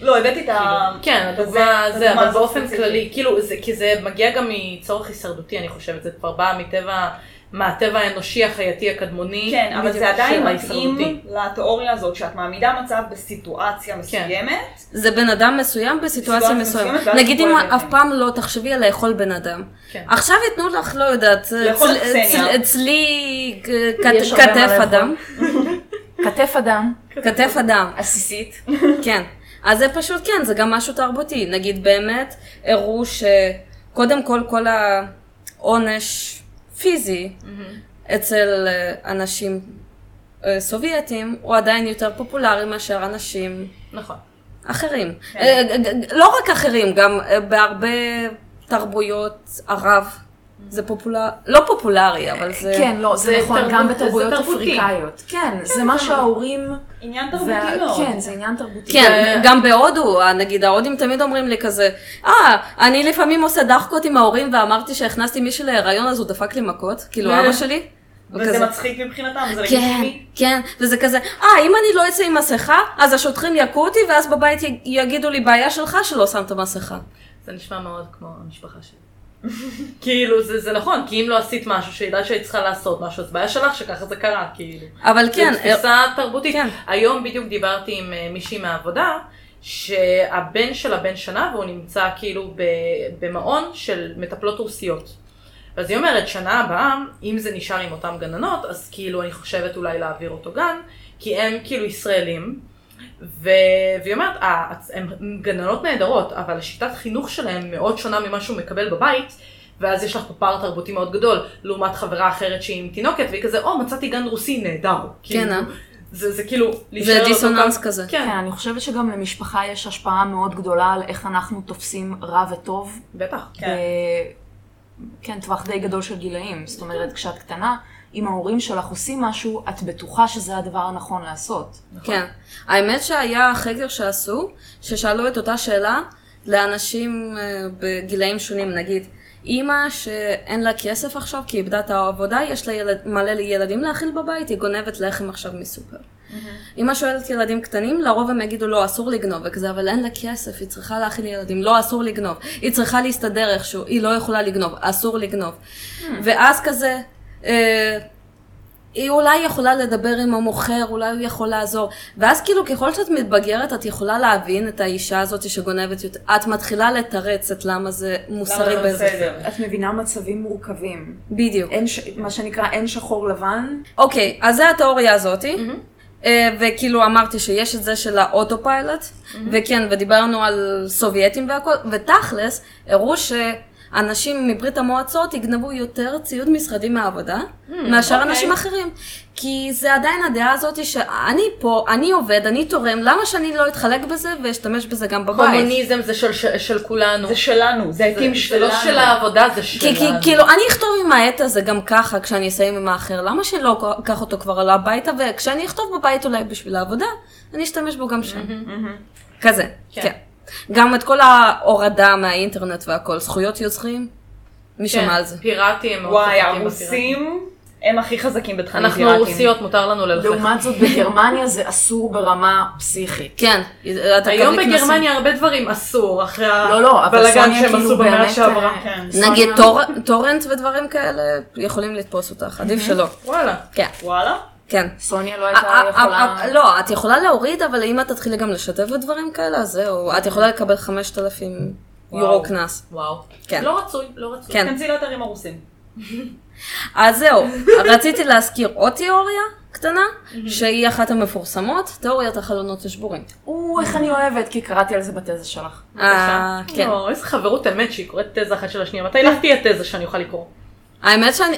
לא, הבאתי את ה... כן, הדוגמה זה, אבל באופן כללי, כאילו, כי זה מגיע גם מצורך הישרדותי, אני חושבת, זה כבר בא מטבע, מהטבע האנושי, החייתי, הקדמוני. כן, אבל זה עדיין מתאים לתיאוריה הזאת, שאת מעמידה מצב בסיטואציה מסוימת. זה בן אדם מסוים בסיטואציה מסוימת. נגיד אם אף פעם לא תחשבי על לאכול בן אדם. עכשיו יתנו לך, לא יודעת, אצלי כתף אדם. כתף אדם. כתף אדם. עסיסית. כן. אז זה פשוט כן, זה גם משהו תרבותי. נגיד באמת, הראו שקודם כל כל העונש... פיזי, אצל אנשים סובייטים, הוא עדיין יותר פופולרי מאשר אנשים אחרים. לא רק אחרים, גם בהרבה תרבויות ערב, זה פופולרי, לא פופולרי, אבל זה... כן, לא, זה נכון, גם בתרבויות אפריקאיות. כן, זה מה שההורים... עניין תרבותי לא. כן, זה עניין תרבותי. כן, גם בהודו, נגיד, ההודים תמיד אומרים לי כזה, אה, אני לפעמים עושה דחקות עם ההורים, ואמרתי שהכנסתי מישהי להיריון, אז הוא דפק לי מכות, כאילו אבא שלי. וזה מצחיק מבחינתם, זה רגיש לי. כן, וזה כזה, אה, אם אני לא אצא עם מסכה, אז השוטרים יקו אותי, ואז בבית יגידו לי, בעיה שלך שלא שמת מסכה. זה נשמע מאוד כמו המשפחה שלי. כאילו זה, זה נכון, כי אם לא עשית משהו שידעת שהיא צריכה לעשות משהו, אז בעיה שלך שככה זה קרה, כאילו. אבל כן. זו תפיסה תרבותית. כן. היום בדיוק דיברתי עם מישהי מהעבודה, שהבן שלה בן שנה, והוא נמצא כאילו במעון של מטפלות רוסיות. אז היא אומרת, שנה הבאה, אם זה נשאר עם אותם גננות, אז כאילו אני חושבת אולי להעביר אותו גן, כי הם כאילו ישראלים, והיא אומרת, הן גננות נהדרות, אבל השיטת חינוך שלהן מאוד שונה ממה שהוא מקבל בבית, ואז יש לך פה פער תרבותי מאוד גדול, לעומת חברה אחרת שהיא עם תינוקת, והיא כזה, או, מצאתי גן רוסי נהדר. כן, אה? זה כאילו... זה דיסוננס כזה. כן, אני חושבת שגם למשפחה יש השפעה מאוד גדולה על איך אנחנו תופסים רע וטוב. בטח, כן. כן, טווח די גדול של גילאים. זאת אומרת, כשאת קטנה, אם ההורים שלך עושים משהו, את בטוחה שזה הדבר הנכון לעשות. כן. האמת שהיה חקר שעשו, ששאלו את אותה שאלה לאנשים בגילאים שונים, נגיד, אמא שאין לה כסף עכשיו כי איבדה את העבודה, יש לה ילד, מלא ילדים להאכיל בבית, היא גונבת לחם עכשיו מסופר. אמא שואלת ילדים קטנים, לרוב הם יגידו, לא, אסור לגנוב וכזה, אבל אין לה כסף, היא צריכה להאכיל ילדים, לא, אסור לגנוב. היא צריכה להסתדר איכשהו, היא לא יכולה לגנוב, אסור לגנוב. ואז כזה, היא אולי יכולה לדבר עם המוכר, אולי הוא יכול לעזור. ואז כאילו ככל שאת מתבגרת, את יכולה להבין את האישה הזאת שגונבת, את מתחילה לתרץ את למה זה מוסרי בזה. את מבינה מצבים מורכבים. בדיוק. מה שנקרא, אין שחור לבן. אוקיי, אז זה התיאוריה הזאת. וכאילו אמרתי שיש את זה של האוטופיילוט, וכן, ודיברנו על סובייטים והכל, ותכלס, הראו ש... אנשים מברית המועצות יגנבו יותר ציוד משרדי מהעבודה מאשר אנשים אחרים. כי זה עדיין הדעה הזאת שאני פה, אני עובד, אני תורם, למה שאני לא אתחלק בזה ואשתמש בזה גם בבית? קומוניזם זה של כולנו. זה שלנו, זה העתים שלנו. זה לא של העבודה, זה שלנו. כאילו, אני אכתוב עם העט הזה גם ככה כשאני אסיים עם האחר, למה שלא אקח אותו כבר עלה הביתה, וכשאני אכתוב בבית אולי בשביל העבודה, אני אשתמש בו גם שם. כזה, כן. גם את כל ההורדה מהאינטרנט והכל, זכויות יוצרים, מי שמע על זה? פיראטים, וואי, הרוסים, הם הכי חזקים בתכנים פיראטים. אנחנו רוסיות, מותר לנו ללחץ. לעומת זאת, בגרמניה זה אסור ברמה פסיכית. כן. היום בגרמניה הרבה דברים אסור, אחרי הבלגן שהם עשו במאה שעברה. נגיד טורנט ודברים כאלה, יכולים לתפוס אותך, עדיף שלא. וואלה. כן. וואלה? כן. סוניה לא הייתה יכולה... לא, את יכולה להוריד, אבל אם את תתחילה גם לשתף בדברים כאלה, זהו. את יכולה לקבל חמשת אלפים יורו קנס. וואו. כן. לא רצוי, לא רצוי. כן. תמציא לאתרים הרוסים. אז זהו. רציתי להזכיר עוד תיאוריה קטנה, שהיא אחת המפורסמות, תיאוריית החלונות השבורים. או, איך אני אוהבת, כי קראתי על זה בתזה שלך. אה, כן. לא, איזו חברות אמת שהיא קוראת תזה אחת של השנייה. מתי הלכתי את תזה שאני אוכל לקרוא? האמת שאני...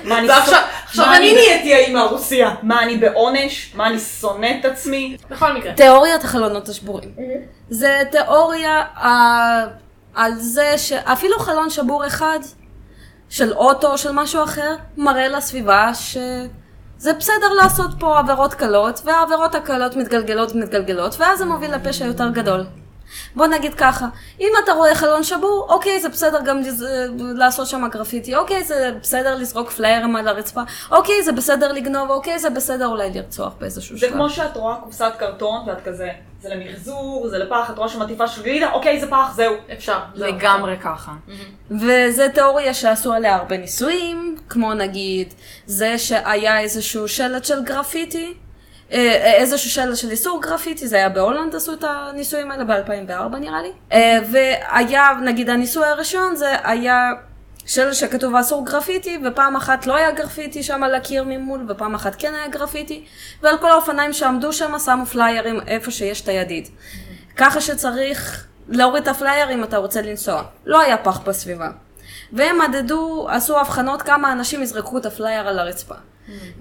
עכשיו אני נהייתי האימא הרוסיה. מה אני בעונש? מה אני שונא את עצמי? בכל מקרה. תיאוריית החלונות השבורים. זה תיאוריה על זה שאפילו חלון שבור אחד של אוטו או של משהו אחר מראה לסביבה שזה בסדר לעשות פה עבירות קלות, והעבירות הקלות מתגלגלות ומתגלגלות, ואז זה מוביל לפשע יותר גדול. בוא נגיד ככה, אם אתה רואה חלון שבור, אוקיי, זה בסדר גם לעשות שם גרפיטי, אוקיי, זה בסדר לזרוק פליירים על הרצפה, אוקיי, זה בסדר לגנוב, אוקיי, זה בסדר אולי לרצוח באיזשהו שלב. זה כמו שאת רואה קופסת קרטון ואת כזה, זה למחזור, זה לפח, את רואה שמטיפה של גלידה, אוקיי, זה פח, זהו, אפשר. לגמרי ככה. וזו תיאוריה שעשו עליה הרבה ניסויים, כמו נגיד, זה שהיה איזשהו שלט של גרפיטי, איזשהו שאלה של איסור גרפיטי, זה היה בהולנד, עשו את הניסויים האלה ב-אלפיים וארבע נראה לי. והיה, נגיד הניסוי הראשון, זה היה שאלה שכתוב אסור גרפיטי, ופעם אחת לא היה גרפיטי שם על הקיר ממול, ופעם אחת כן היה גרפיטי, ועל כל האופניים שעמדו שם, שמו פליירים איפה שיש את הידיד. ככה שצריך להוריד את הפלייר אם אתה רוצה לנסוע. לא היה פח בסביבה. והם מדדו, עשו הבחנות כמה אנשים יזרקו את הפלייר על הרצפה.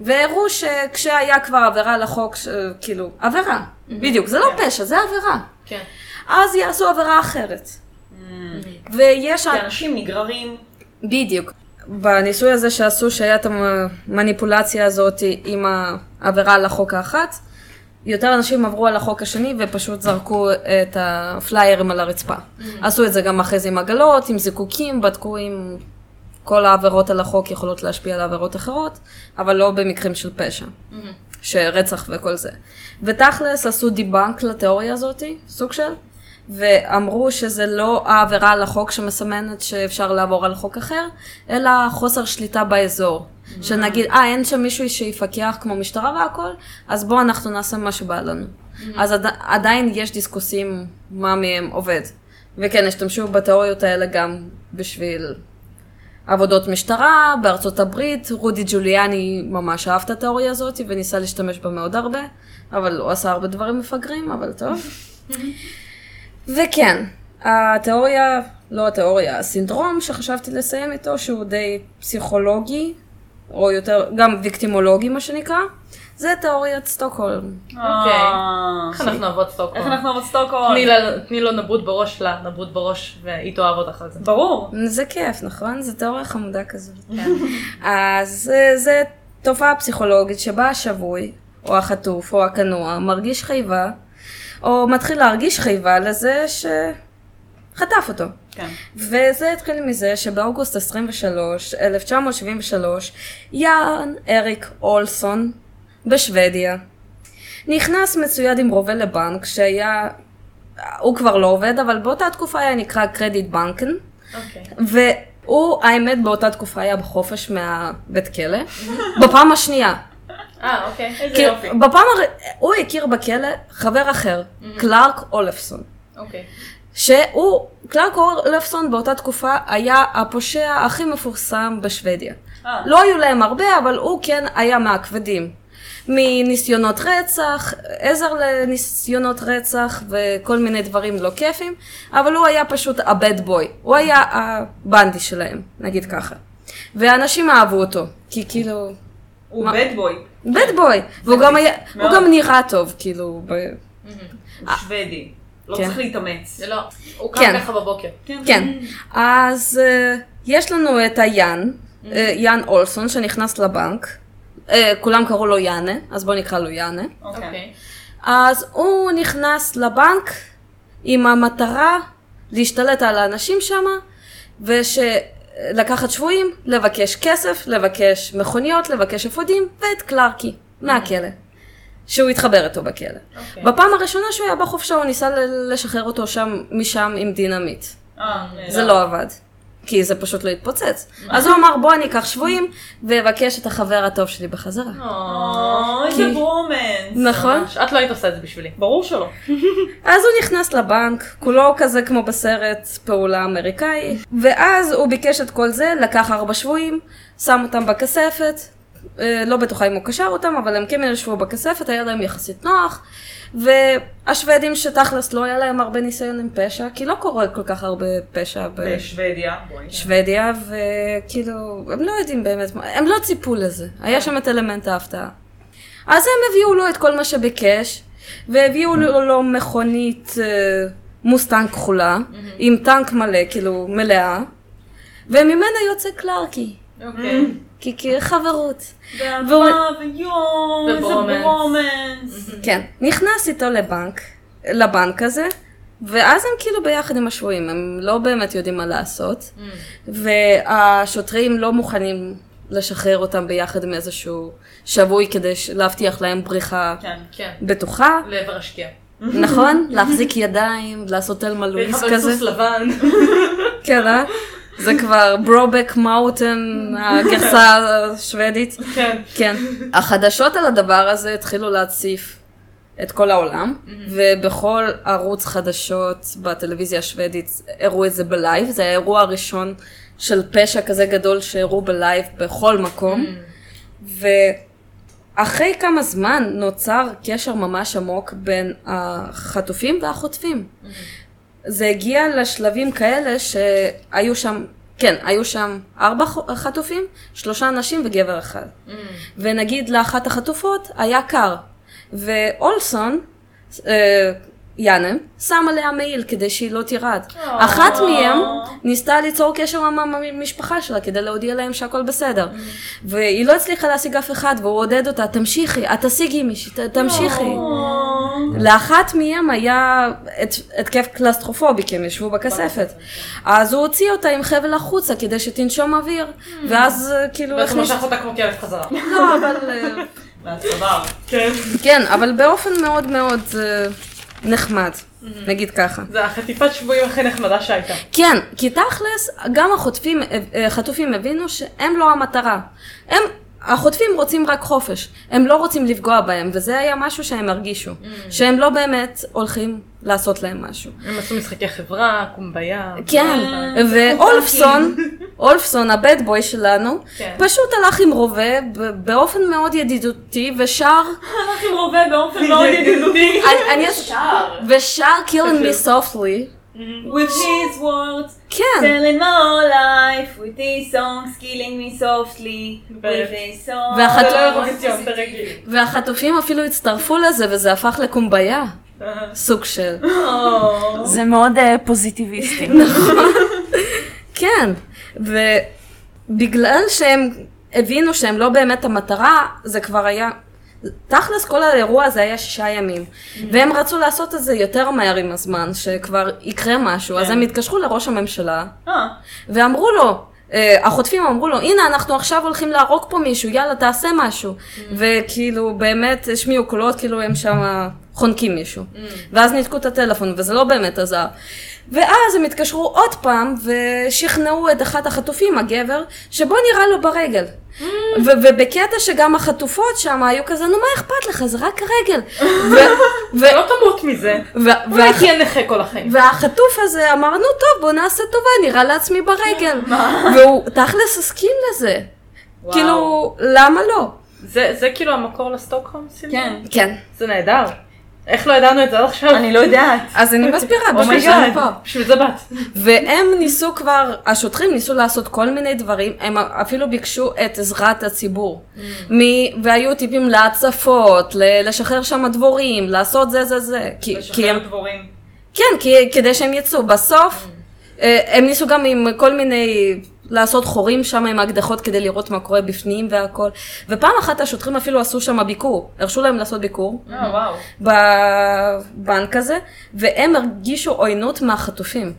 והראו שכשהיה כבר עבירה לחוק, כאילו, עבירה, בדיוק, זה לא פשע, זה עבירה. אז יעשו עבירה אחרת. ויש... אנשים נגררים. בדיוק. בניסוי הזה שעשו, שהיה את המניפולציה הזאת עם העבירה לחוק האחת, יותר אנשים עברו על החוק השני ופשוט זרקו את הפליירים על הרצפה. עשו את זה גם אחרי זה עם עגלות, עם זיקוקים, בדקו עם... כל העבירות על החוק יכולות להשפיע על העבירות אחרות, אבל לא במקרים של פשע, שרצח וכל זה. ותכלס עשו דיבנק לתיאוריה הזאת, סוג של, ואמרו שזה לא העבירה על החוק שמסמנת שאפשר לעבור על חוק אחר, אלא חוסר שליטה באזור. שנגיד, אה, אין שם מישהו שיפקח כמו משטרה והכל, אז בואו אנחנו נעשה מה שבא לנו. אז עדיין יש דיסקוסים מה מהם עובד. וכן, השתמשו בתיאוריות האלה גם בשביל... עבודות משטרה, בארצות הברית, רודי ג'וליאני ממש אהב את התיאוריה הזאת וניסה להשתמש בה מאוד הרבה, אבל הוא עשה הרבה דברים מפגרים, אבל טוב. וכן, התיאוריה, לא התיאוריה, הסינדרום שחשבתי לסיים איתו, שהוא די פסיכולוגי, או יותר, גם ויקטימולוגי מה שנקרא, זה תיאוריית סטוקהולם. אוקיי. איך אנחנו אוהבות סטוקהולם? איך אנחנו אוהבות סטוקהולם? תני לו נבוט בראש, לה נבוט בראש, והיא תאהב אותך על זה. ברור. זה כיף, נכון? זה תיאוריה חמודה כזאת. אז זה תופעה פסיכולוגית שבה השבוי, או החטוף, או הכנוע, מרגיש חייבה, או מתחיל להרגיש חייבה לזה שחטף אותו. וזה התחיל מזה שבאוגוסט עשרים ושלוש, אלף תשע מאות שבעים ושלוש, יאן אריק אולסון, בשוודיה. נכנס מצויד עם רובה לבנק שהיה, הוא כבר לא עובד, אבל באותה תקופה היה נקרא קרדיט בנקן. Okay. והוא, האמת, באותה תקופה היה בחופש מהבית כלא, בפעם השנייה. אה, אוקיי, איזה יופי. בפעם הר... הוא הכיר בכלא חבר אחר, mm-hmm. קלארק אולפסון. אוקיי. Okay. שהוא, קלארק אולפסון באותה תקופה היה הפושע הכי מפורסם בשוודיה. Oh. לא היו להם הרבה, אבל הוא כן היה מהכבדים. מניסיונות רצח, עזר לניסיונות רצח וכל מיני דברים לא כיפים, אבל הוא היה פשוט הבד בוי, הוא היה הבנדי שלהם, נגיד ככה. והאנשים אהבו אותו, כי כאילו... הוא מה... בד בוי. בד בוי, והוא גם, היה... גם נראה טוב, כאילו... ב... הוא שוודי, לא כן. צריך להתאמץ. זה לא, הוא קם כן. ככה בבוקר. כן, כן. אז uh, יש לנו את היאן, uh, יאן אולסון שנכנס לבנק, uh, כולם קראו לו יאנה, אז בואו נקרא לו יאנה. אוקיי. Okay. אז הוא נכנס לבנק עם המטרה להשתלט על האנשים שם, וש... לקחת שבועים, לבקש כסף, לבקש מכוניות, לבקש אפודים, ואת קלארקי מהכלא, שהוא התחבר איתו בכלא. Okay. בפעם הראשונה שהוא היה בחופשה, הוא ניסה לשחרר אותו שם, משם עם דינמיט. Oh, זה לא עבד, כי זה פשוט לא התפוצץ. Oh. אז הוא אמר, בוא אני אקח שבועים, ואבקש את החבר הטוב שלי בחזרה. אוי, זה ברומנס. נכון? את לא היית עושה את זה בשבילי, ברור שלא. אז הוא נכנס לבנק, כולו כזה כמו בסרט פעולה אמריקאי, ואז הוא ביקש את כל זה, לקח ארבע שבועים, שם אותם בכספת, לא בטוחה אם הוא קשר אותם, אבל הם כמין שבו בכספת, היה להם יחסית נוח, והשוודים שתכלס לא היה להם הרבה ניסיון עם פשע, כי לא קורה כל כך הרבה פשע בשוודיה, שוודיה, וכאילו, הם לא יודעים באמת, הם לא ציפו לזה, היה שם את אלמנט ההפתעה. אז הם הביאו לו את כל מה שביקש, והביאו לו מכונית מוסטנג כחולה, עם טנק מלא, כאילו מלאה, וממנה יוצא קלארקי. אוקיי. כי כי חברות. ואהבה ויום, זה ברומנס. כן, נכנס איתו לבנק, לבנק הזה, ואז הם כאילו ביחד עם השבועים, הם לא באמת יודעים מה לעשות, והשוטרים לא מוכנים לשחרר אותם ביחד עם איזשהו שבוי כדי להבטיח להם בריחה בטוחה. לעבר השקיעה. נכון? להחזיק ידיים, לעשות אל מלואיס כזה. לחבר סוס לבן. כן, אה? זה כבר ברובק מאוטן, הגרסה השוודית. כן. כן. החדשות על הדבר הזה התחילו להציף את כל העולם, ובכל ערוץ חדשות בטלוויזיה השוודית הראו את זה בלייב. זה האירוע הראשון של פשע כזה גדול שהראו בלייב בכל מקום. ואחרי כמה זמן נוצר קשר ממש עמוק בין החטופים והחוטפים. זה הגיע לשלבים כאלה שהיו שם, כן, היו שם ארבע חטופים, שלושה אנשים וגבר אחד. Mm. ונגיד לאחת החטופות היה קר, ואולסון, אה, יאנה, שם עליה מעיל כדי שהיא לא תירד. Oh. אחת מהם ניסתה ליצור קשר עם המשפחה שלה כדי להודיע להם שהכל בסדר. Mm. והיא לא הצליחה להשיג אף אחד, והוא עודד אותה, תמשיכי, את תשיגי מישהי, תמשיכי. Oh. לאחת מהם היה התקף קלסטרופובי, כי הם ישבו בכספת. אז הוא הוציא אותה עם חבל החוצה כדי שתנשום אוויר, ואז כאילו... ואז הוא משך אותה כמו כלף חזרה. לא, אבל... ואז סבר. כן. כן, אבל באופן מאוד מאוד נחמד, נגיד ככה. זה החטיפת שבועים הכי נחמדה שהייתה. כן, כי תכלס, גם החטופים הבינו שהם לא המטרה. הם... החוטפים רוצים רק חופש, הם לא רוצים לפגוע בהם, וזה היה משהו שהם הרגישו, שהם לא באמת הולכים לעשות להם משהו. הם עשו משחקי חברה, קומביה. כן, ואולפסון, אולפסון, הבד בוי שלנו, פשוט הלך עם רובה באופן מאוד ידידותי, ושר... הלך עם רובה באופן מאוד ידידותי. ושר. ושר Killing Me Softly. With his words, כן. Telling my whole life, with his songs, killing me softly, with his songs. והחטופים אפילו הצטרפו לזה, וזה הפך לקומביה, סוג של. זה מאוד פוזיטיביסטי. נכון. כן, ובגלל שהם הבינו שהם לא באמת המטרה, זה כבר היה... תכלס כל האירוע הזה היה שישה ימים, והם רצו לעשות את זה יותר מהר עם הזמן, שכבר יקרה משהו, אז הם התקשרו לראש הממשלה, ואמרו לו, החוטפים אמרו לו, הנה אנחנו עכשיו הולכים להרוג פה מישהו, יאללה תעשה משהו, וכאילו באמת השמיעו קולות, כאילו הם שם חונקים מישהו, ואז ניתקו את הטלפון, וזה לא באמת עזר. ואז הם התקשרו עוד פעם ושכנעו את אחת החטופים, הגבר, שבו נראה לו ברגל. ובקטע שגם החטופות שם היו כזה, נו מה אכפת לך, זה רק הרגל. זה לא תמות מזה, הוא יהיה נכה כל החיים. והחטוף הזה אמר, נו טוב, בוא נעשה טובה, נראה לעצמי ברגל. והוא תכלס הסכים לזה. כאילו, למה לא? זה, זה כאילו המקור לסטוקהולם סינדרום? כן. כן. זה נהדר. איך לא ידענו את זה עכשיו? אני לא יודעת. אז אני מסבירה, בשביל זה פה. בשביל זה בת. והם ניסו כבר, השוטרים ניסו לעשות כל מיני דברים, הם אפילו ביקשו את עזרת הציבור. והיו טיפים להצפות, לשחרר שם דבורים, לעשות זה זה זה. לשחרר דבורים. כן, כדי שהם יצאו. בסוף, הם ניסו גם עם כל מיני... לעשות חורים שם עם הקדחות כדי לראות מה קורה בפנים והכל. ופעם אחת השוטרים אפילו עשו שם ביקור, הרשו להם לעשות ביקור. אה, וואו. בבנק הזה, והם הרגישו עוינות מהחטופים.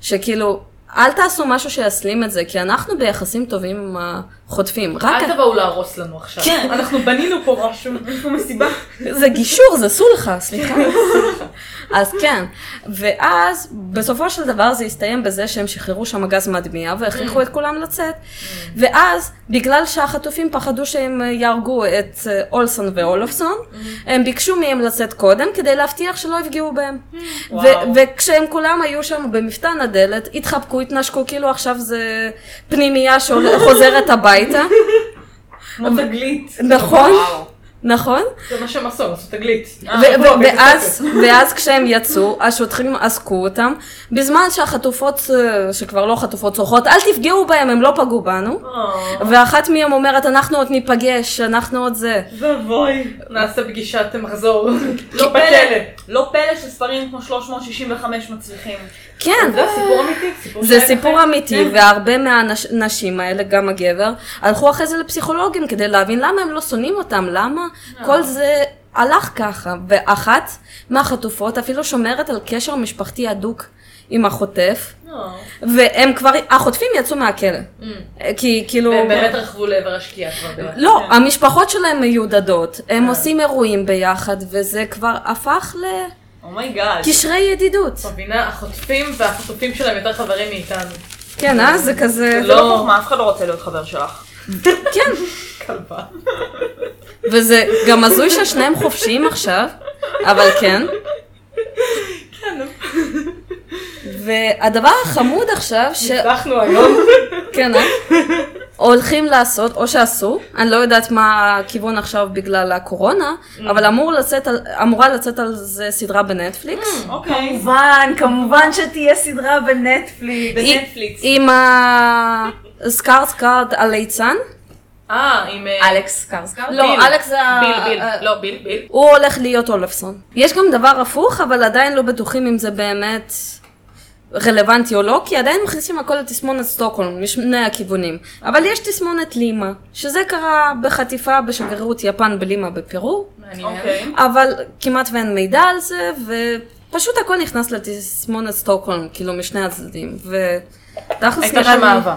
שכאילו, אל תעשו משהו שיסלים את זה, כי אנחנו ביחסים טובים עם החוטפים. אל תבואו להרוס לנו עכשיו. כן. אנחנו בנינו פה משהו, איפה מסיבה. זה גישור, זה סולחה, סליחה. אז כן, ואז בסופו של דבר זה הסתיים בזה שהם שחררו שם גז מדמיע והכריחו את כולם לצאת, ואז בגלל שהחטופים פחדו שהם יהרגו את אולסון ואולופסון, הם ביקשו מהם לצאת קודם כדי להבטיח שלא יפגעו בהם. וכשהם כולם היו שם במפתן הדלת, התחבקו, התנשקו, כאילו עכשיו זה פנימייה שחוזרת הביתה. כמו תגלית. נכון. נכון? זה מה שהם עשו, עשו תגלית. ואז כשהם יצאו, השוטרים עסקו אותם, בזמן שהחטופות, שכבר לא חטופות, צורכות, אל תפגעו בהם, הם לא פגעו בנו. ואחת מהם אומרת, אנחנו עוד ניפגש, אנחנו עוד זה. ובוי, נעשה פגישת מחזור. לא פלא, לא פלא שספרים כמו שלוש מאות שישים וחמש מצליחים. כן. זה סיפור אמיתי. זה סיפור אמיתי, והרבה מהנשים האלה, גם הגבר, הלכו אחרי זה לפסיכולוגים כדי להבין למה הם לא שונאים אותם, למה כל זה הלך ככה. ואחת מהחטופות אפילו שומרת על קשר משפחתי הדוק עם החוטף, והם כבר, החוטפים יצאו מהכלא. כי כאילו... הם באמת רחבו לעבר השקיעה כבר. לא, המשפחות שלהם מיודדות, הם עושים אירועים ביחד, וזה כבר הפך ל... אומייגאד. קשרי ידידות. מבינה, החוטפים והחטופים שלהם יותר חברים מאיתנו. כן, אה? זה כזה... זה לא חוכמה, אף אחד לא רוצה להיות חבר שלך. כן. כלבה. וזה גם הזוי ששניהם חופשיים עכשיו, אבל כן. כן. והדבר החמוד עכשיו ש... נפתחנו היום. כן, אה? הולכים לעשות, או שעשו, אני לא יודעת מה הכיוון עכשיו בגלל הקורונה, אבל אמורה לצאת על זה סדרה בנטפליקס. כמובן, כמובן שתהיה סדרה בנטפליקס. עם הסקארסגארד הליצן. אה, עם... אלכס סקארסגארד? לא, אלכס זה... ביל, ביל, לא, ביל, ביל. הוא הולך להיות אולפסון. יש גם דבר הפוך, אבל עדיין לא בטוחים אם זה באמת... רלוונטי או לא, כי עדיין מכניסים הכל לתסמונת סטוקהולם, משני הכיוונים. אבל יש תסמונת לימה, שזה קרה בחטיפה בשגרירות יפן בלימה בפירו, אבל כמעט ואין מידע על זה, ופשוט הכל נכנס לתסמונת סטוקהולם, כאילו משני הצדדים. הייתה שם אהבה.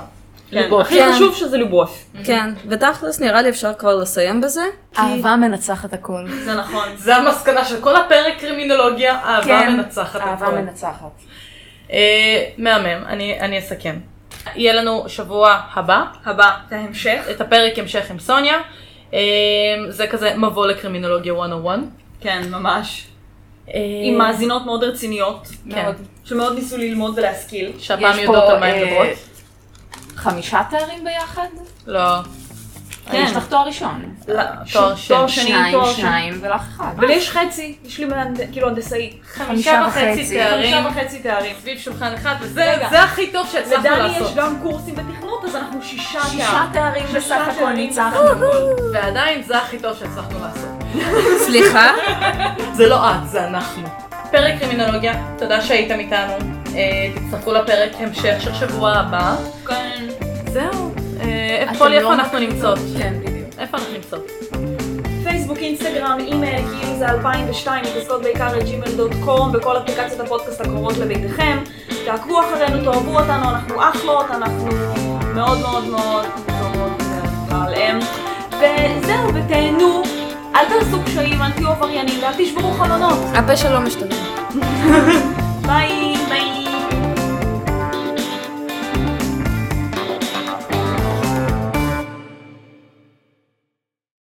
ליבוף. הכי חשוב שזה ליבוף. כן, ותכלס נראה לי אפשר כבר לסיים בזה. אהבה מנצחת הכל. זה נכון. זה המסקנה של כל הפרק קרימינולוגיה, אהבה מנצחת הכל. אהבה מנצחת. מהמם, אני אסכם. יהיה לנו שבוע הבא, הבא, זה המשך, את הפרק המשך עם סוניה. זה כזה מבוא לקרימינולוגיה מאה ואחת. כן, ממש. עם מאזינות מאוד רציניות, שמאוד ניסו ללמוד ולהשכיל. שהפעם יודעות על מה הן מדברות. חמישה תארים ביחד? לא. יש לך תואר ראשון. תואר שני, תואר שניים ולך אחד. אבל יש חצי, יש לי כאילו הנדסאי. חמישה וחצי תארים. חמישה וחצי תארים. סביב שולחן אחד, וזה הכי טוב שהצלחנו לעשות. ודני יש גם קורסים בתכנות, אז אנחנו שישה תארים. שישה תארים בסך הכל ניצחנו. ועדיין זה הכי טוב שהצלחנו לעשות. סליחה? זה לא את, זה אנחנו. פרק קרימינולוגיה, תודה שהייתם איתנו. תצטרפו לפרק המשך של שבוע הבא. כן. זהו. איפה אנחנו נמצאות? כן, בדיוק. איפה אנחנו נמצאות? פייסבוק, אינסטגרם, אימייל, כאילו זה אלפיים ושתיים, מתעסקות בעיקר את ג'ימייל דוט קום, בכל אפליקציות הפודקאסט הקרובות לביתכם. תעקבו אחרינו, תאהבו אותנו, אנחנו אחלות, אנחנו מאוד מאוד מאוד מאוד עליהם. וזהו, ותהנו, אל תעשו קשיים, אל תהיו עבריינים, ואל תשברו חלונות. הפה שלא משתנה. ביי.